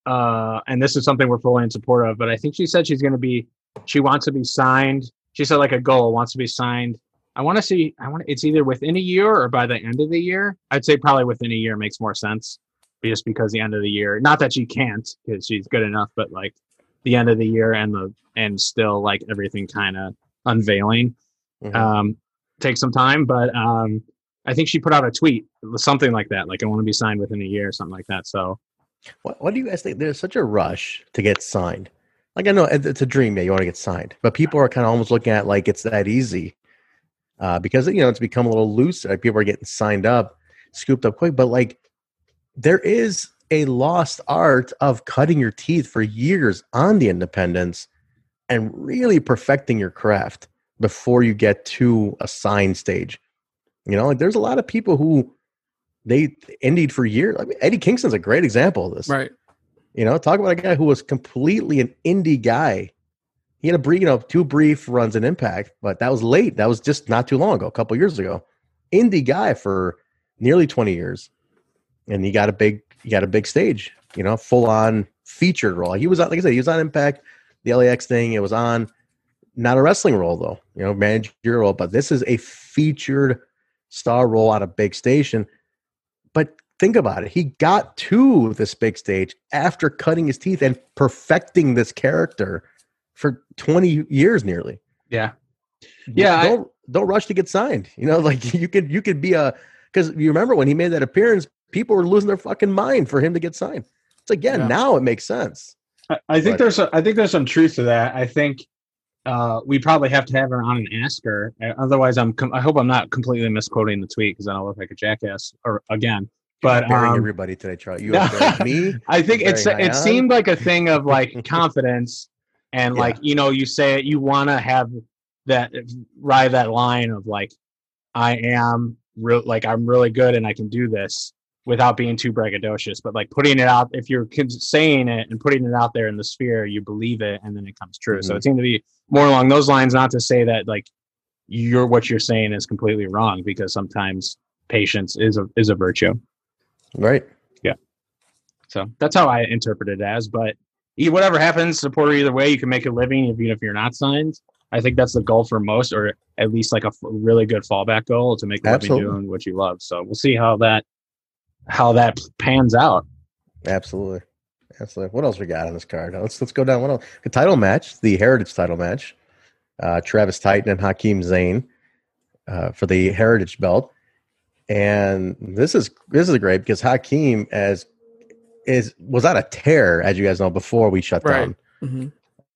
uh, and this is something we're fully in support of, but I think she said she's going to be, she wants to be signed. She said like a goal, wants to be signed. I want to see, I want it's either within a year or by the end of the year. I'd say probably within a year makes more sense, just because the end of the year, not that she can't because she's good enough, but like the end of the year and the, and still like everything kind of unveiling, mm-hmm. um, takes some time, but, um, I think she put out a tweet, something like that. Like, I want to be signed within a year or something like that. So what, what do you guys think? There's such a rush to get signed. Like, I know it's a dream that you want to get signed, but people are kind of almost looking at like, it's that easy uh, because, you know, it's become a little loose. Like people are getting signed up, scooped up quick, but like there is a lost art of cutting your teeth for years on the independents and really perfecting your craft before you get to a sign stage. You know, like there's a lot of people who they indied for years. I mean, Eddie Kingston's a great example of this. Right. You know, talk about a guy who was completely an indie guy. He had a brief, you know, two brief runs in Impact, but that was late. That was just not too long ago, a couple years ago. Indie guy for nearly twenty years. And he got a big, he got a big stage, you know, full on featured role. He was on, like I said, he was on Impact, the L A X thing. It was on not a wrestling role though, you know, managerial role, but this is a featured star role on a big station. But think about it. He got to this big stage after cutting his teeth and perfecting this character for twenty years nearly. Yeah. Yeah. Don't, I, don't rush to get signed. You know, like you could, you could be a, because you remember when he made that appearance, people were losing their fucking mind for him to get signed. It's like, yeah, yeah. now it makes sense. I, I think but, there's, a, I think there's some truth to that. I think, Uh, we probably have to have her on and ask her. Otherwise, I'm. Com- I hope I'm not completely misquoting the tweet because I don't look like a jackass or again. But um, everybody today, Charlie. You me. I think it's. It on. seemed like a thing of like confidence and yeah. like you know you say it. You want to have that ride that line of like I am real. Like I'm really good and I can do this without being too braggadocious. But like putting it out, if you're saying it and putting it out there in the sphere, you believe it and then it comes true. Mm-hmm. So it seemed to be more along those lines, not to say that like you're what you're saying is completely wrong, because sometimes patience is a is a virtue. Right. Yeah. So that's how I interpret it as, but whatever happens, support her either way. You can make a living even if you're not signed. I think that's the goal for most, or at least like a f- really good fallback goal to make a living doing what you love. So we'll see how that how that pans out. Absolutely. Absolutely. What else we got on this card? Let's let's go down. What else? The title match, the Heritage title match, uh, Travis Titan and Hakim Zayn uh, for the Heritage belt. And this is this is great because Hakim as is was on a tear, as you guys know, before we shut right. down. Mm-hmm.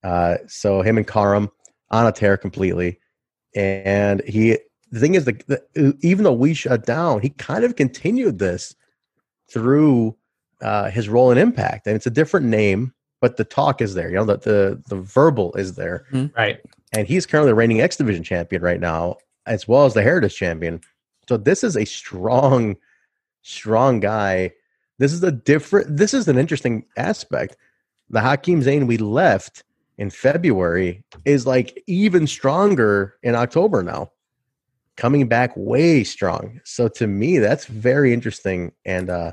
Uh, so him and Karam on a tear completely, and he the thing is the, the even though we shut down, he kind of continued this through. Uh, his role in Impact, and it's a different name, but the talk is there. You know, the the, the verbal is there, mm-hmm. right? And he's currently the reigning X Division champion right now, as well as the Heritage champion. So this is a strong, strong guy. This is a different. This is an interesting aspect. The Hakim Zayn we left in February is like even stronger in October now, coming back way strong. So to me, that's very interesting, and. uh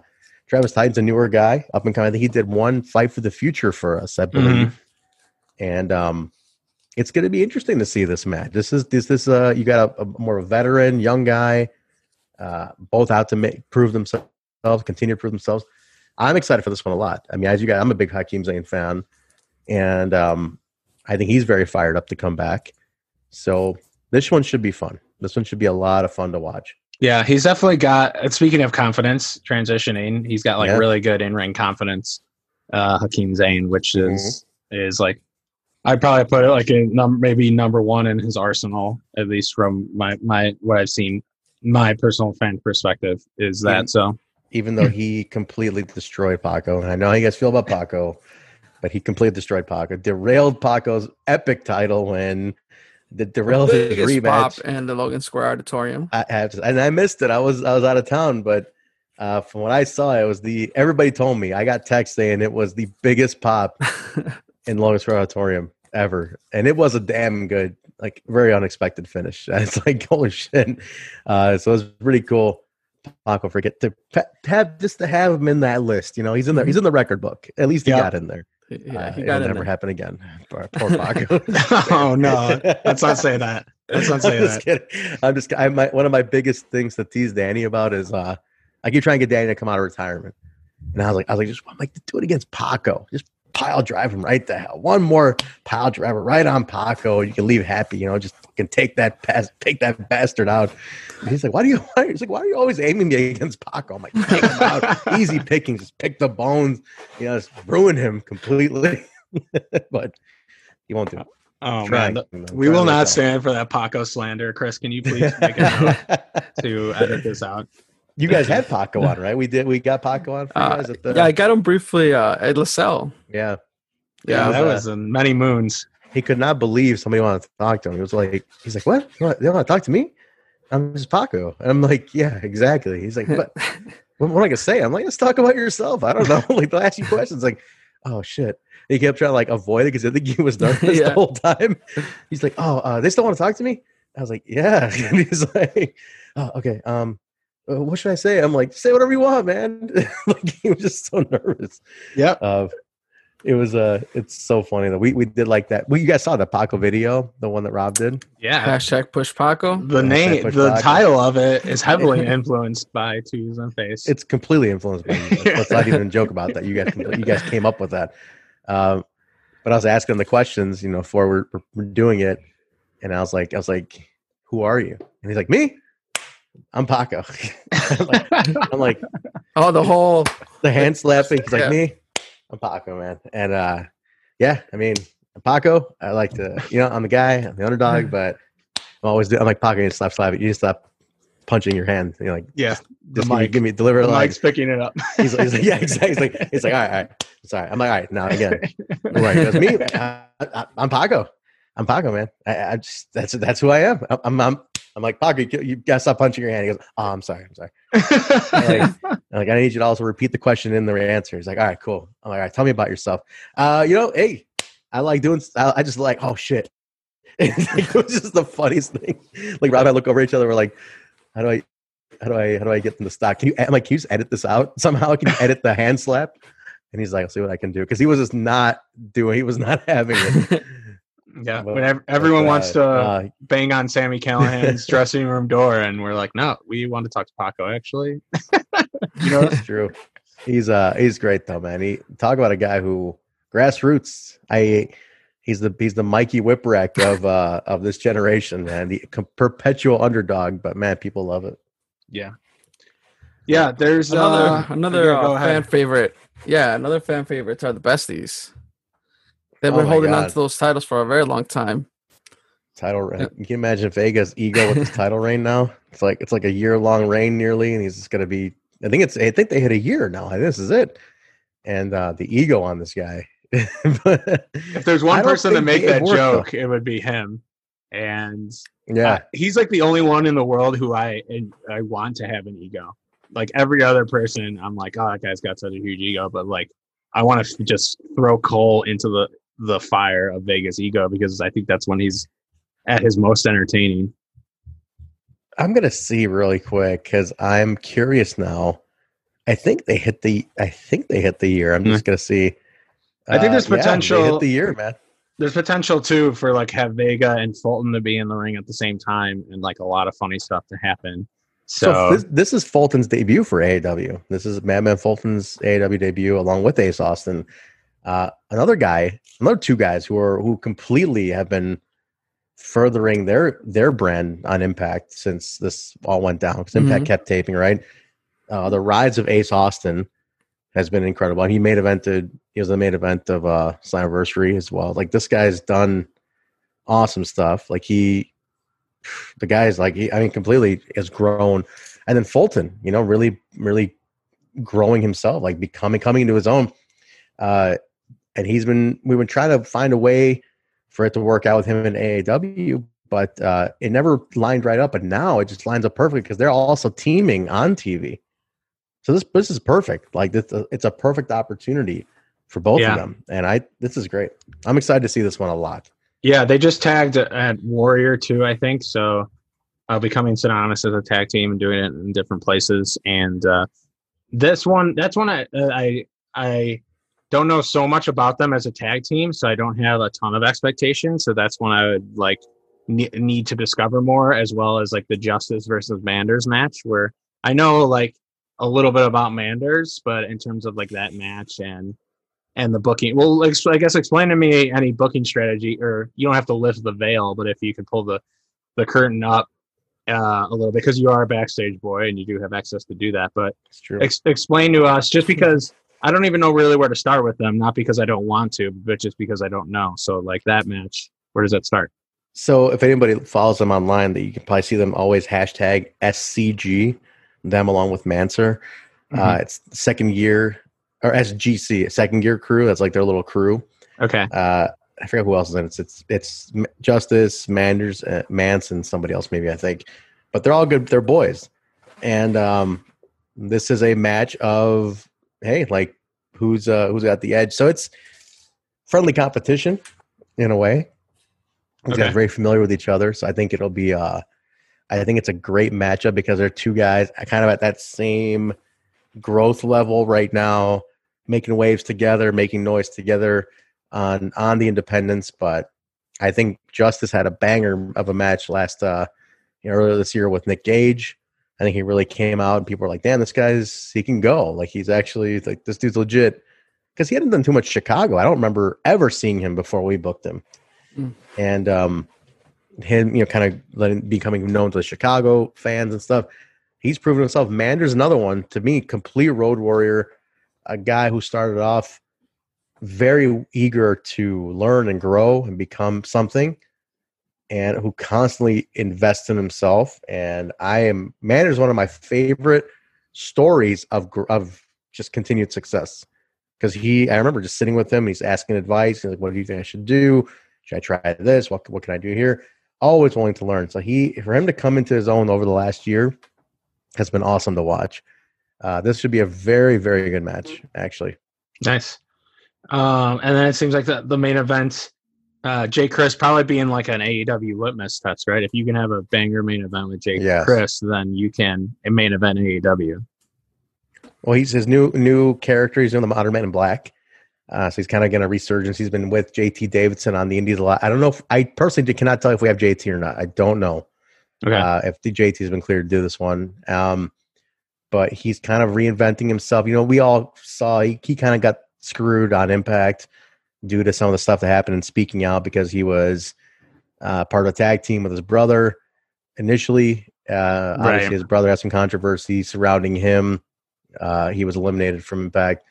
Travis Titan's a newer guy, up and coming. I think he did one Fight for the Future for us, I believe. Mm-hmm. And um, it's going to be interesting to see this match. This is this this uh, you got a, a more veteran, young guy, uh, both out to make, prove themselves, continue to prove themselves. I'm excited for this one a lot. I mean, as you guys, I'm a big Hakim Zayn fan, and um, I think he's very fired up to come back. So this one should be fun. This one should be a lot of fun to watch. Yeah, he's definitely got, speaking of confidence, transitioning, he's got like yeah. really good in-ring confidence, uh, Hakim Zayn, which is, mm-hmm. is like, I'd probably put it like a num- maybe number one in his arsenal, at least from my, my what I've seen, my personal fan perspective is that. Even, so even though he completely destroyed Paco, and I know how you guys feel about Paco, but he completely destroyed Paco, derailed Paco's epic title when the derailed the his rematch in the Logan Square Auditorium. I have, and I missed it. I was I was out of town, but uh, from what I saw, it was the everybody told me. I got text saying it was the biggest pop in Logan Square Auditorium ever, and it was a damn good, like, very unexpected finish. It's like, holy shit. Uh, so it was pretty cool. Paco, forget to have just to have him in that list. You know, he's in there. He's in the record book. At least he yeah. got in there. Yeah, he uh, got it'll in never there. Happen again. Poor Paco. Oh no, let's not say that. Let's not say I'm that. Kidding. I'm just. I my one of my biggest things to tease Danny about is uh, I keep trying to get Danny to come out of retirement, and I was like, I was like, just I'm like, do it against Paco. Just pile drive him right the hell. One more pile driver right on Paco. You can leave happy. You know, just fucking take that pass, take that bastard out. And he's like, why do you? Why? He's like, why are you always aiming me against Paco? I'm like, take him out. Easy pickings. Just pick the bones. You know, just ruin him completely. But he won't do it. Oh man, the, we will not stand for that Paco slander. Chris, can you please make a note to edit this out? You guys had Paco on, right? We did. We got Paco on. For you guys at the... uh, yeah, I got him briefly uh, at LaSalle. Yeah, yeah, yeah that was uh, many moons. He could not believe somebody wanted to talk to him. He was like, he's like, what? They don't want to talk to me? I'm just Paco. And I'm like, yeah, exactly. He's like, what? What am I gonna say? I'm like, let's talk about yourself. I don't know. Like, they'll ask you questions. Like, oh shit. And he kept trying to like avoid it because I think he was nervous yeah. the whole time. He's like, oh, uh, they still want to talk to me? I was like, yeah. And he's like, oh, okay. Um. What should I say? I'm like, say whatever you want, man. Like, he was just so nervous. Yeah. Uh, it was, uh, it's so funny that we, we did like that. Well, you guys saw the Paco video, the one that Rob did. Yeah. Hashtag push Paco. The name, the Paco. Title of it is heavily influenced by Twos on Face. It's completely influenced by me. Let's not even joke about that. You guys, you guys came up with that. Um, but I was asking the questions, you know, before we're, we're doing it. And I was like, I was like, who are you? And he's like, me? I'm Paco. I'm, like, I'm like, oh, the whole the hand slapping. He's like, yeah. me, I'm Paco, man. And uh, yeah, I mean, I'm Paco. I like to, you know, I'm the guy, I'm the underdog, but I'm always, do, I'm like, Paco, you slap, slap it. You just stop punching your hand. You're like, yeah, just the give, mic. Me, give me, deliver it. Mike's picking it up. He's like, he's like, yeah, exactly. He's like, he's like, all right, all right. Sorry. I'm like, all right, now again. I'm like, that's me. I, I, I'm Paco. I'm Paco, man. I, I just, that's, that's who I am. I, I'm, I'm, I'm like, Paco, you, you gotta stop punching your hand. He goes, oh, I'm sorry, I'm sorry. I'm like, I'm like, I need you to also repeat the question and the answer. He's like, all right, cool. I'm like, all right, tell me about yourself. Uh, you know, hey, I like doing. I, I just like, oh shit. It was just the funniest thing. Like Rob and I look over at each other. We're like, how do I, how do I, how do I get them to stop? Can you? I'm like, can you just edit this out somehow? Can you edit the hand slap? And he's like, I'll see what I can do, because he was just not doing. He was not having it. Yeah, but, when everyone but, uh, wants to uh, bang on Sammy Callahan's dressing room door, and we're like, no, we want to talk to Paco, actually. You know, that's true. He's uh, he's great though, man. He talk about a guy who grassroots. I he's the he's the Mikey Whipwreck of uh of this generation, man. The perpetual underdog, but man, people love it. Yeah, yeah. There's another uh, another uh, fan favorite. Yeah, another fan favorites are the Besties. They've been oh holding God. on to those titles for a very long time. Title reign. Can you imagine Vega's ego with his title reign now? It's like it's like a year long reign nearly, and he's just gonna be. I think it's. I think they hit a year now. This is it. And uh, the ego on this guy. If there's one person to make that worked, joke, though. It would be him. And yeah, uh, he's like the only one in the world who I I want to have an ego. Like every other person, I'm like, oh, that guy's got such a huge ego, but like, I want to just throw coal into the. the fire of Vega's ego, because I think that's when he's at his most entertaining. I'm going to see really quick, because I'm curious now. I think they hit the, I think they hit the year. I'm mm-hmm. just going to see. I think there's uh, potential. Yeah, they hit the year, man. There's potential too, for like have Vega and Fulton to be in the ring at the same time, and like a lot of funny stuff to happen. So, so this, this is Fulton's debut for A E W. This is Madman Fulton's A E W debut, along with Ace Austin. Uh, another guy, another two guys who are who completely have been furthering their their brand on Impact since this all went down, because Impact mm-hmm. kept taping, right? Uh, the rise of Ace Austin has been incredible. And he main evented, he was the main event of uh, Slammiversary as well. Like, this guy's done awesome stuff. Like, he, the guy's like, he, I mean, completely has grown. And then Fulton, you know, really, really growing himself, like becoming, coming into his own. Uh, and he's been, we've been trying to find a way for it to work out with him in A A W, but uh, it never lined right up. But now it just lines up perfectly because they're also teaming on T V. So this this is perfect. Like, this, uh, it's a perfect opportunity for both yeah. of them. And I this is great. I'm excited to see this one a lot. Yeah, they just tagged at Warrior too, I think. So uh, becoming synonymous as a tag team and doing it in different places. And uh, this one, that's one I I I don't know so much about them as a tag team, so I don't have a ton of expectations. So that's one I would like ne- need to discover more, as well as like the Justice versus Manders match, where I know like a little bit about Manders, but in terms of like that match and and the booking, well, ex- I guess explain to me any booking strategy, or you don't have to lift the veil, but if you could pull the the curtain up uh, a little bit, because you are a backstage boy and you do have access to do that. But ex- explain to us, just because I don't even know really where to start with them, not because I don't want to, but just because I don't know. So like that match, where does that start? So if anybody follows them online, that you can probably see them always hashtag S C G, them along with Manser. Mm-hmm. Uh, it's second year, or S G C, second year crew. That's like their little crew. Okay. Uh, I forget who else is in it. It's it's, it's Justice, Manders, uh, Mance, and somebody else maybe, I think. But they're all good. They're boys. And um, this is a match of, hey, like who's uh, who's got the edge? So it's friendly competition in a way. These okay. guys are very familiar with each other. So I think it'll be uh, I think it's a great matchup because they're two guys kind of at that same growth level right now, making waves together, making noise together on on the independents. But I think Justice had a banger of a match last uh, you know, earlier this year with Nick Gage. I think he really came out and people were like, damn, this guy's, he can go. Like, he's actually, like, this dude's legit. Because he hadn't done too much Chicago. I don't remember ever seeing him before we booked him. Mm. And um, him, you know, kind of letting, becoming known to the Chicago fans and stuff. He's proven himself. Manders, another one, to me, complete road warrior, a guy who started off very eager to learn and grow and become something, and who constantly invests in himself. And I am, Manders is one of my favorite stories of of just continued success. Because he, I remember just sitting with him, he's asking advice, he's like, what do you think I should do? Should I try this? What, what can I do here? Always willing to learn. So he, for him to come into his own over the last year has been awesome to watch. Uh, this should be a very, very good match, actually. Nice. Um, and then it seems like the, the main event, Uh, Jake Crist probably being like an A E W litmus test, right? If you can have a banger main event with Jake yes. Crist, then you can main event A E W. Well, he's his new new character. He's doing the Modern Man in Black, uh, so he's kind of getting a resurgence. He's been with J T Davidson on the Indies a lot. I don't know if I personally cannot tell if we have J T or not. I don't know. Okay, uh, if the J T has been cleared to do this one, um, but he's kind of reinventing himself. You know, we all saw he, he kind of got screwed on Impact due to some of the stuff that happened in speaking out, because he was uh, part of a tag team with his brother initially. Uh, right. Obviously, his brother had some controversy surrounding him. Uh, he was eliminated from Impact.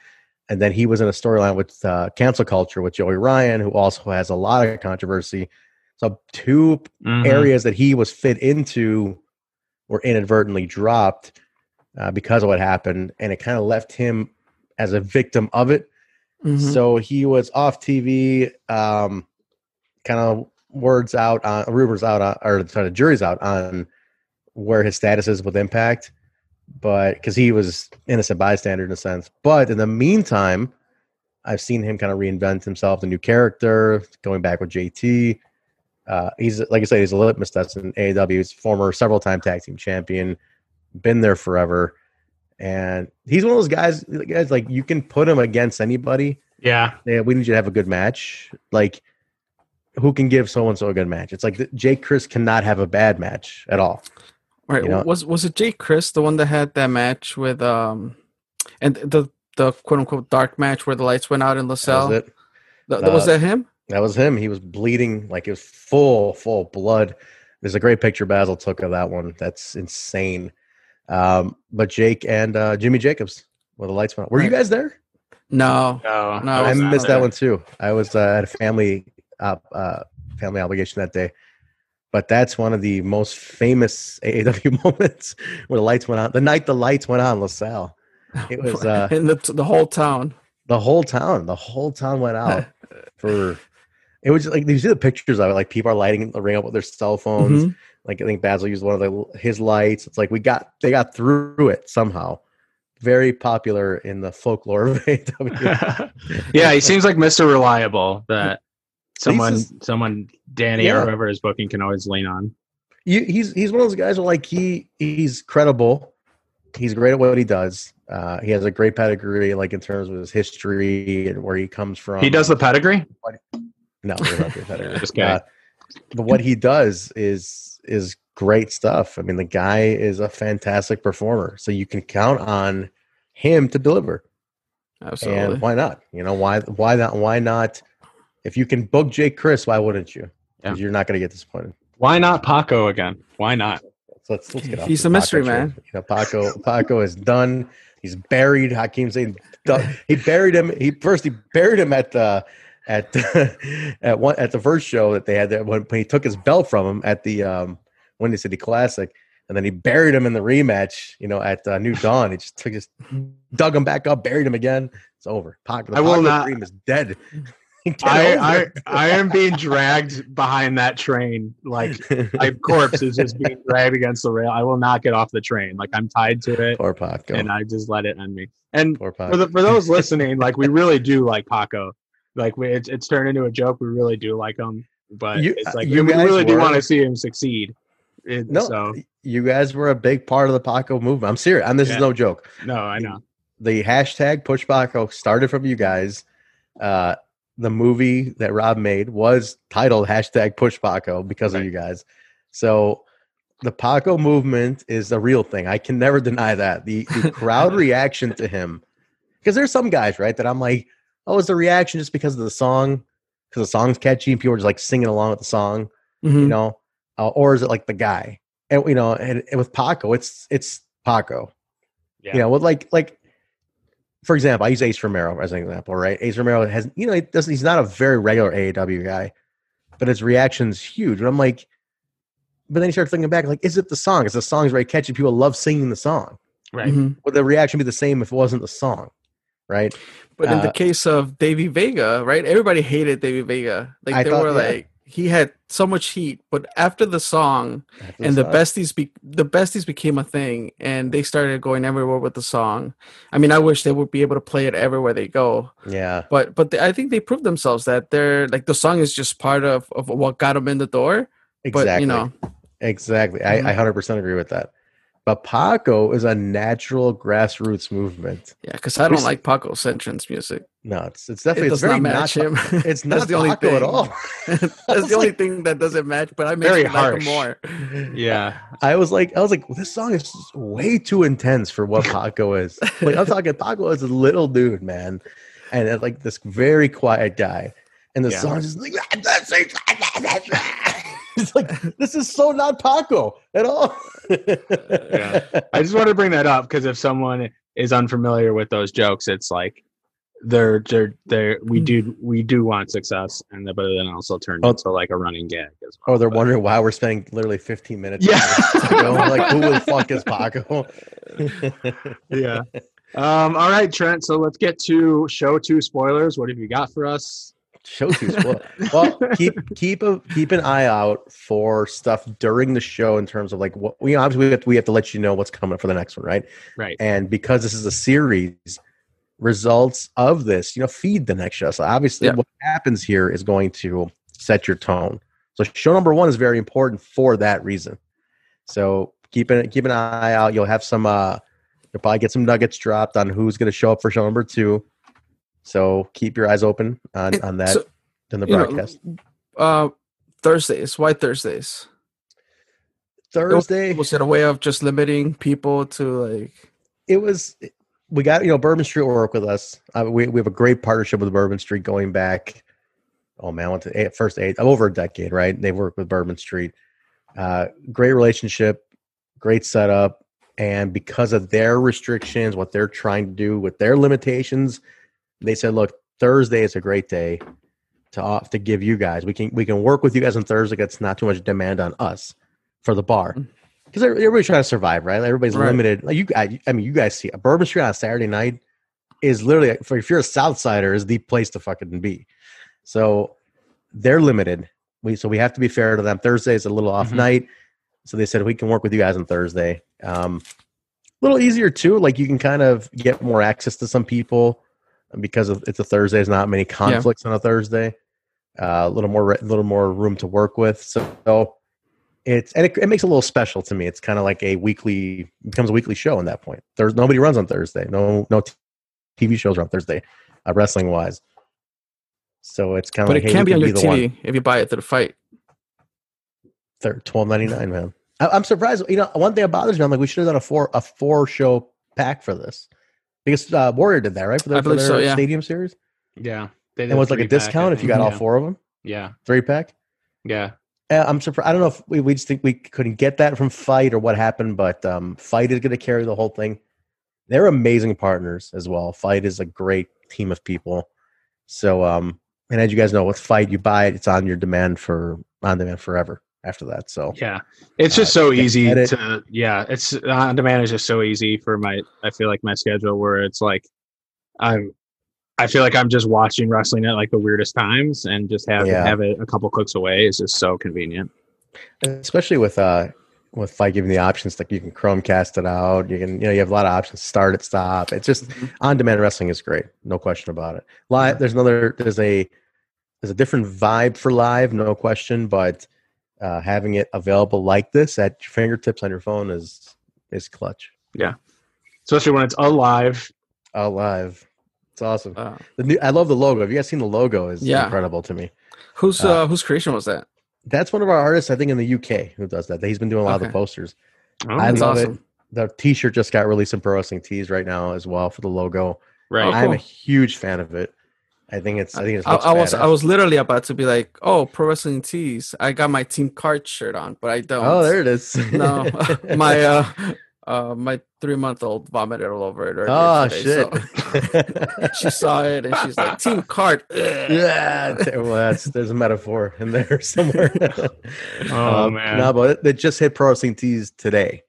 And then he was in a storyline with uh, Cancel Culture with Joey Ryan, who also has a lot of controversy. So two mm-hmm. areas that he was fit into were inadvertently dropped uh, because of what happened. And it kind of left him as a victim of it. Mm-hmm. So he was off T V, um, kind of words out, on, rumors out, on, or sorry, the jury's out on where his status is with Impact, but because he was innocent bystander in a sense. But in the meantime, I've seen him kind of reinvent himself, the new character, going back with J T. Uh, he's, like I said, he's a litmus test in A E W. He's former several-time tag team champion, been there forever. And he's one of those guys, guys like you can put him against anybody. Yeah. yeah, we need you to have a good match. Like, who can give so and so a good match? It's like the, Jake Crist cannot have a bad match at all. Right? You know? Was was it Jake Crist the one that had that match with um, and the the quote unquote dark match where the lights went out in LaSalle? That was, it. The, uh, was that him? That was him. He was bleeding, like it was full full blood. There's a great picture Basil took of that one. That's insane. Um, but Jake and uh, Jimmy Jacobs when the lights went out. Were you guys there? No, no, no I, I missed that one too. I was uh, at a family uh, uh, family obligation that day, but that's one of the most famous A A W moments where the lights went on. The night the lights went on, LaSalle. It was uh, and the the whole town. The whole town, the whole town went out for. It was just like you see the pictures of it, like people are lighting the ring up with their cell phones. Mm-hmm. Like I think Basil used one of the, his lights. It's like we got they got through it somehow. Very popular in the folklore of A E W. Yeah, he seems like Mister Reliable that someone, just, someone, Danny yeah. or whoever is booking can always lean on. You, he's he's one of those guys where like he he's credible. He's great at what he does. Uh, he has a great pedigree, like in terms of his history and where he comes from. He does the pedigree? No, we're not the pedigree. Just uh, but what he does is is great stuff. I mean, the guy is a fantastic performer, so you can count on him to deliver. Absolutely. And why not? You know why? Why not? Why not? If you can book Jake Crist, why wouldn't you? Because yeah. you're not going to get disappointed. Why not Paco again? Why not? Let's, let's get off. He's a mystery Paco man. Trip. You know, Paco. Paco is done. He's buried. Hakim Zayn. He buried him. He first he buried him at the at the, at one at the first show that they had there when he took his belt from him at the um, Windy City Classic, and then he buried him in the rematch. You know, at uh, New Dawn, he just took just dug him back up, buried him again. It's over. Paco. The I Paco will not. Dream is dead. I, I I am being dragged behind that train like my corpse is just being dragged against the rail. I will not get off the train. Like I'm tied to it. Poor Paco. And I just let it end me. And for the, for those listening, like we really do like Paco. Like we, it's it's turned into a joke. We really do like him, but you, it's like you we really were, do want to see him succeed. It, no, so. You guys were a big part of the Paco movement. I'm serious. And this yeah. is no joke. No, I know. The, the hashtag Push Paco started from you guys. Uh, The movie that Rob made was titled hashtag Push Paco because right. of you guys. So the Paco movement is a real thing. I can never deny that. The, the crowd reaction to him, because there's some guys, right, that I'm like, oh, it's the reaction just because of the song, because the song's catchy and people are just like singing along with the song, mm-hmm. you know, uh, or is it like the guy? And, you know, and, and with Paco, it's it's Paco. Yeah. You know, with like like. For example, I use Ace Romero as an example, right? Ace Romero has, you know, he doesn't, he's not a very regular A E W guy, but his reaction's huge. And I'm like, but then you start thinking back, like, is it the song? Is the song's very catchy? People love singing the song, right? Mm-hmm. Would the reaction be the same if it wasn't the song, right? But uh, in the case of Davy Vega, right? Everybody hated Davy Vega. Like I they thought, were yeah. like, he had so much heat. But after the song, after the and song. the besties, be- the besties became a thing, and they started going everywhere with the song. I mean, I wish they would be able to play it everywhere they go. Yeah. But but they, I think they proved themselves that they're like the song is just part of, of what got them in the door. Exactly. But, you know, exactly. Mm-hmm. I one hundred percent agree with that. But Paco is a natural grassroots movement. Yeah, because I don't like Paco's entrance music. No, it's it's definitely it it's very not match not, him. It's not the only Paco thing. At all. That's the only thing that doesn't match. But I make it like more. Yeah, I was like, I was like, well, this song is way too intense for what Paco is. Like I'm talking, Paco is a little dude, man, and it's like this very quiet guy, and the yeah. song is like. It's like, this is so not Paco at all. Yeah. I just want to bring that up because if someone is unfamiliar with those jokes, it's like they're they're they we do we do want success, and the, but then also turn oh, into like a running gag as well. Oh, they're but, wondering why we're spending literally fifteen minutes. Yeah, like who the fuck is Paco? Yeah. Um. All right, Trent. So let's get to show two spoilers. What have you got for us? Show two spoilers. Well, keep keep a keep an eye out for stuff during the show in terms of like what we obviously we have, to, we have to let you know what's coming up for the next one, right? Right. And because this is a series, results of this, you know, feed the next show. So obviously, yeah. what happens here is going to set your tone. So show number one is very important for that reason. So keep an keep an eye out. You'll have some. Uh, you'll probably get some nuggets dropped on who's going to show up for show number two. So keep your eyes open on, on that so, in the broadcast. You know, uh, Thursdays. Why Thursdays? Thursday was it a way of just limiting people to like? It was. We got you know Bourbon Street will work with us. Uh, we we have a great partnership with Bourbon Street going back. Oh man, I went to eight, first eight over a decade, right? They've worked with Bourbon Street. Uh, great relationship, great setup. And because of their restrictions, what they're trying to do with their limitations, they said, look, Thursday is a great day to off to give you guys. We can we can work with you guys on Thursday. That's not too much demand on us for the bar. Because everybody's trying to survive, right? Everybody's right. limited. Like you, I, I mean, you guys see a Bourbon Street on a Saturday night is literally, for if you're a Southsider, is the place to fucking be. So they're limited. We so we have to be fair to them. Thursday is a little off mm-hmm. night. So they said, we can work with you guys on Thursday. Um, a little easier too. Like you can kind of get more access to some people because of, it's a Thursday. There's not many conflicts yeah. on a Thursday. Uh, a little more, a little more room to work with. So it's, and it, it makes it a little special to me. It's kind of like a weekly, becomes a weekly show in that point. There's nobody runs on Thursday. No, no T V shows are on Thursday, uh, wrestling wise. So it's kind of, but like, it hey, can be on your T V one. If you buy it to the fight. twelve ninety-nine, man. I'm surprised. You know, one thing that bothers me, I'm like, we should have done a four a four show pack for this, because uh, Warrior did that, right? For their, I believe for their so, yeah. Stadium series. Yeah, they did. And it was like a discount if you got yeah. all four of them. Yeah, three pack. Yeah, uh, I'm surprised. I don't know if we, we just think we couldn't get that from Fight or what happened, but um, Fight is going to carry the whole thing. They're amazing partners as well. Fight is a great team of people. So, um, and as you guys know, with Fight, you buy it, it's on your demand for on demand forever. After that, so yeah, it's just uh, so easy edit. to yeah, it's on demand is just so easy for my. I feel like my schedule where it's like, I'm, I feel like I'm just watching wrestling at like the weirdest times and just have yeah. have it a couple clicks away is just so convenient. Especially with uh with Fight giving the options, like you can Chromecast it out, you can you know you have a lot of options, start it, stop. It's just mm-hmm. on demand wrestling is great, no question about it. Live, yeah. there's another there's a there's a different vibe for live, no question, but. Uh, having it available like this at your fingertips on your phone is is clutch. Yeah, especially when it's alive. Alive, it's awesome. Uh, the new, I love the logo. Have you guys seen the logo? It's yeah. incredible to me. Whose uh, uh, whose creation was that? That's one of our artists, I think, in the U K who does that. He's been doing a lot okay. of the posters. Oh, I love awesome. it. The T-shirt just got released in Pro Wrestling Tees right now as well for the logo. Right, oh, I'm cool. a huge fan of it. I think it's. I think it's. I, I was. I was literally about to be like, "Oh, Pro Wrestling Tees." I got my Team Card shirt on, but I don't. Oh, there it is. No, my uh, uh, my three month old vomited all over it. Earlier oh today, shit! So. She saw it and she's like, "Team Card." Yeah, well, that's, there's a metaphor in there somewhere. oh um, man! No, but it just hit Pro Wrestling Tees today,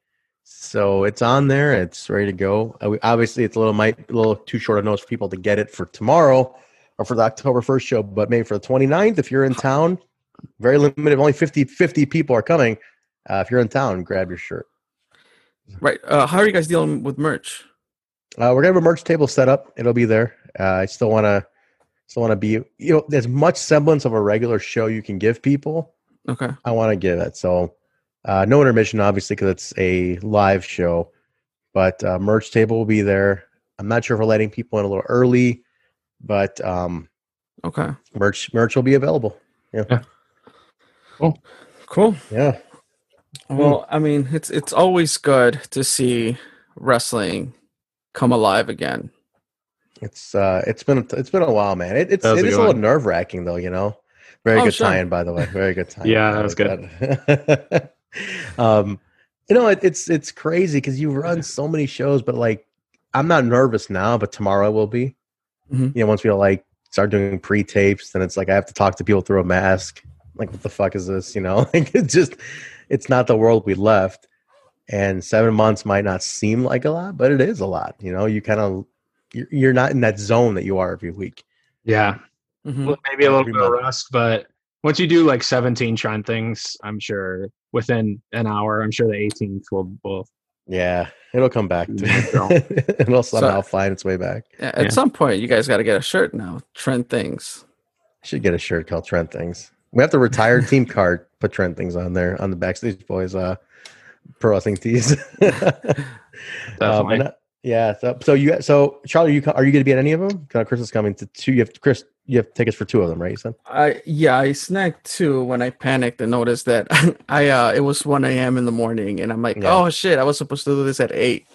so it's on there. It's ready to go. Obviously, it's a little might a little too short of notice for people to get it for tomorrow. Or for the October first show, but maybe for the twenty-ninth, if you're in town, very limited, only fifty people are coming. Uh, if you're in town, grab your shirt. Right. Uh, how are you guys dealing with merch? Uh, we're going to have a merch table set up. It'll be there. Uh, I still want to still want to be, you know, as much semblance of a regular show you can give people. Okay. I want to give it. So uh, no intermission, obviously, because it's a live show, but uh, merch table will be there. I'm not sure if we're letting people in a little early. But um, okay, merch merch will be available. Yeah, yeah. cool, cool. Yeah. Well, I mean, it's it's always good to see wrestling come alive again. It's uh, it's been it's been a while, man. It, it's it is a little nerve wracking, though. You know, very oh, good sure. tie-in, by the way. Very good tie-in. yeah, that was good. um, you know, it, it's it's crazy because you've run so many shows, but like, I'm not nervous now, but tomorrow I will be. Mm-hmm. You know, once we like start doing pre-tapes, then it's like I have to talk to people through a mask. Like, what the fuck is this? You know, like it's just, it's not the world we left. And seven months might not seem like a lot, but it is a lot. You know, you kind of, you're not in that zone that you are every week. Yeah, mm-hmm. well, maybe a little every bit month. of rest, but once you do like seventeen Trent things, I'm sure within an hour, I'm sure the eighteenth will will. Yeah, it'll come back. It'll somehow so, find its way back. Yeah, at yeah. some point, you guys got to get a shirt now. Trend Things. I should get a shirt called Trend Things. We have to retire Team Card, put Trend Things on there on the Backstage Boys uh, Pro Wrestling Tees. um, and, uh, yeah. So, so you, so Charlie, you are you going to be at any of them? Chris is coming to two. You have Chris. You have tickets for two of them, right? You said. I yeah, I snagged two when I panicked and noticed that I uh, it was one a.m. in the morning, and I'm like, yeah. oh shit, I was supposed to do this at eight.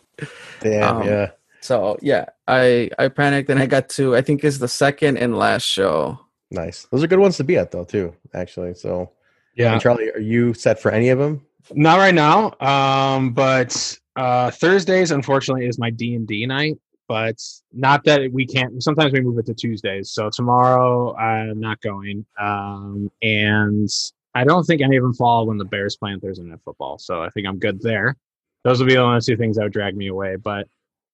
Damn. Um, yeah. So yeah, I I panicked and I got two. I think it's the second and last show. Nice. Those are good ones to be at though, too. Actually, so yeah. And Charlie, are you set for any of them? Not right now, um, but Uh, Thursdays, unfortunately, is my D and D night, but not that we can't. Sometimes we move it to Tuesdays. So tomorrow, I'm not going. Um, and I don't think any of them fall when the Bears play on Thursday Night Football. So I think I'm good there. Those will be the only two things that would drag me away. But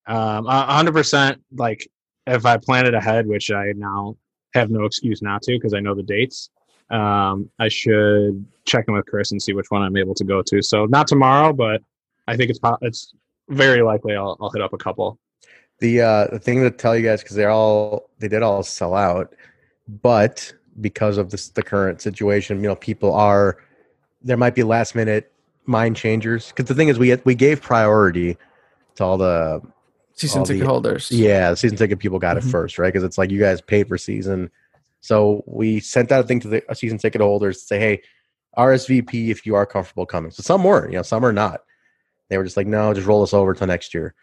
um, one hundred percent, like, if I plan it ahead, which I now have no excuse not to because I know the dates, um, I should check in with Chris and see which one I'm able to go to. So not tomorrow, but I think it's it's very likely I'll, I'll hit up a couple. The uh, the thing to tell you guys, because they're all they did all sell out, but because of this, the current situation, you know, people are there might be last minute mind changers. Because the thing is, we we gave priority to all the season all ticket the, holders. Yeah, season ticket people got mm-hmm. it first, right? Because it's like you guys paid for season, so we sent out a thing to the season ticket holders to say, hey, R S V P if you are comfortable coming. So some were, you know, some are not. They were just like, no, just roll us over till next year.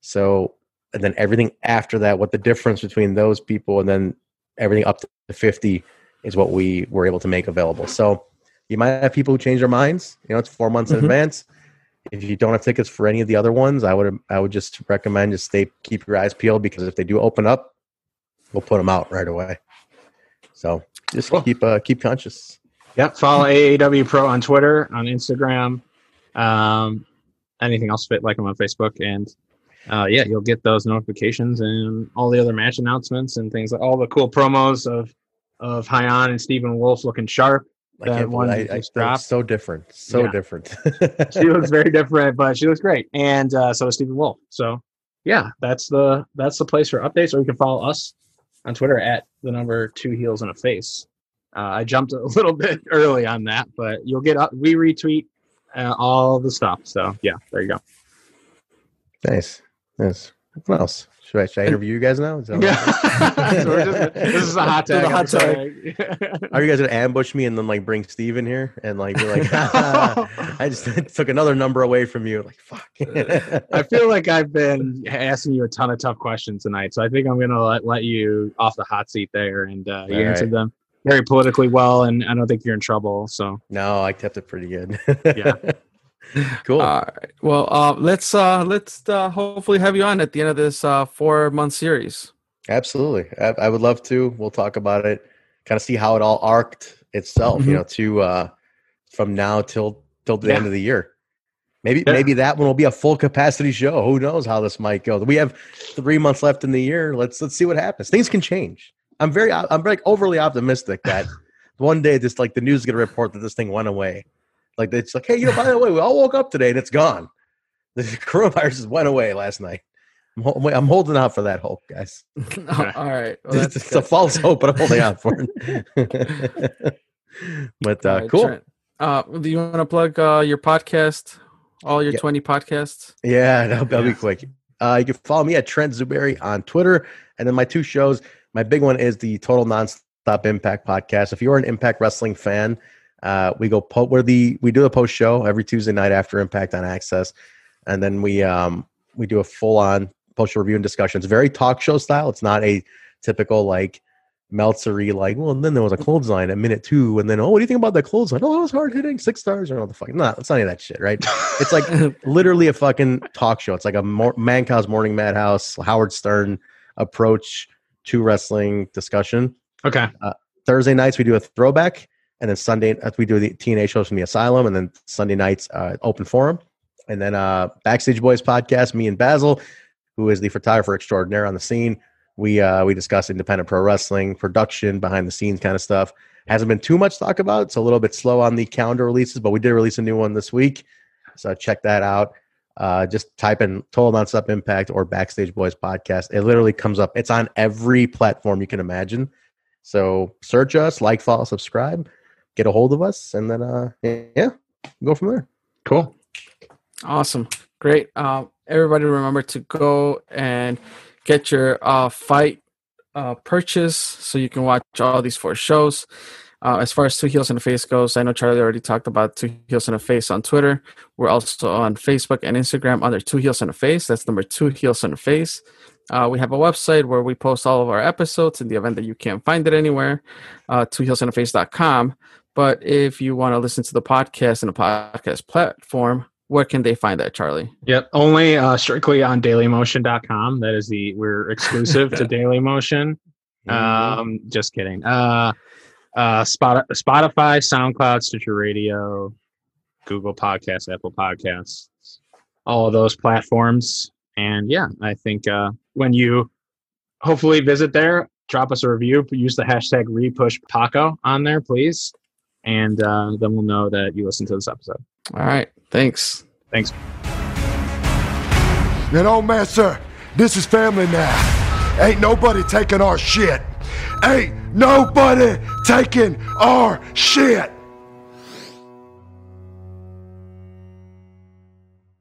So, and then everything after that, what the difference between those people and then everything up to fifty is what we were able to make available. So you might have people who change their minds. You know, it's four months mm-hmm. in advance. If you don't have tickets for any of the other ones, I would I would just recommend just stay, keep your eyes peeled, because if they do open up, we'll put them out right away. So just cool. keep uh, keep conscious. Yep. Follow A A W Pro on Twitter, on Instagram. Um, Anything else, fit like them on Facebook, and uh, yeah, you'll get those notifications and all the other match announcements and things like all the cool promos of of Hyan and Stephen Wolf looking sharp. That I can't one I, I, dropped. So different, so yeah. different. She looks very different, but she looks great, and uh, so does Stephen Wolf. So yeah, that's the that's the place for updates, or you can follow us on Twitter at the number two heels and a face. Uh, I jumped a little bit early on that, but you'll get up. We retweet. Uh, all the stuff. So yeah, there you go. Nice. Nice. What else? Should I, should I interview you guys now? Is that yeah. so we're just, this is a hot tag. A hot tag. Are you guys going to ambush me and then like bring Steve in here and like be like, ah, I just took another number away from you. Like, fuck. I feel like I've been asking you a ton of tough questions tonight. So I think I'm going to let, let you off the hot seat there, and uh, you all answered right. them. Very politically well, and I don't think you're in trouble. So no, I kept it pretty good. Yeah, cool. All right. Well, uh, let's uh, let's uh, hopefully have you on at the end of this uh, four month series. Absolutely, I, I would love to. We'll talk about it, kind of see how it all arced itself. Mm-hmm. You know, to uh, from now till till the yeah. end of the year. Maybe yeah. maybe that one will be a full capacity show. Who knows how this might go? We have three months left in the year. Let's let's see what happens. Things can change. I'm very, I'm like overly optimistic that one day this, like the news is going to report that this thing went away. Like it's like, hey, you know, by the way, we all woke up today and it's gone. The coronavirus went away last night. I'm, ho- I'm holding out for that hope, guys. Oh, all right. Well, it's it's a false hope, but I'm holding out for it. But uh, right, cool. Trent, uh, do you want to plug uh, your podcast, all your yeah. twenty podcasts? Yeah, that'll, that'll yeah. be quick. Uh, you can follow me at Trent Zuberi on Twitter. And then my two shows. My big one is the Total Nonstop Impact podcast. If you're an Impact Wrestling fan, uh, we go po- where the we do a post show every Tuesday night after Impact on Access, and then we um, we do a full on post show review and discussion. It's very talk show style. It's not a typical like Meltzer-y like. Well, and then there was a clothesline at minute two, and then oh, what do you think about the clothesline? Oh, it was hard hitting, six stars or all the fuck. No, it's not any of that shit, right? It's like literally a fucking talk show. It's like a mor- Mancow's Morning Madhouse, Howard Stern approach to wrestling discussion. Okay. Uh, Thursday nights we do a throwback, and then Sunday we do the T N A shows from the Asylum, and then Sunday nights uh, open forum, and then uh, Backstage Boys podcast. Me and Basil, who is the photographer extraordinaire on the scene, we uh, we discuss independent pro wrestling production, behind the scenes kind of stuff. Hasn't been too much talk about. It's a little bit slow on the calendar releases, but we did release a new one this week, so check that out. Uh, just type in Total Nonstop Impact or Backstage Boys podcast. It literally comes up. It's on every platform you can imagine. So search us, like, follow, subscribe, get a hold of us, and then uh, yeah, go from there. Cool, awesome, great. Um, everybody, remember to go and get your uh, fight uh, purchase so you can watch all these four shows. Uh, as far as Two Heels and a Face goes, I know Charlie already talked about Two Heels and a Face on Twitter. We're also on Facebook and Instagram under Two Heels and a Face. That's number Two Heels and a Face. Uh, we have a website where we post all of our episodes in the event that you can't find it anywhere, uh, two heels and a face dot com. But if you want to listen to the podcast in a podcast platform, Where can they find that, Charlie? Yep, only uh, strictly on Dailymotion dot com. That is the we're exclusive to Dailymotion. Um, just kidding. Uh, uh, Spotify, SoundCloud, Stitcher Radio, Google Podcasts, Apple Podcasts, all of those platforms. And yeah, I think uh, when you hopefully visit there, drop us a review. Use the hashtag RepushPaco on there, please. And uh, then we'll know that you listened to this episode. All right. Thanks. Thanks. Now, don't mess, sir. This is family now. Ain't nobody taking our shit. Ain't nobody taking our shit.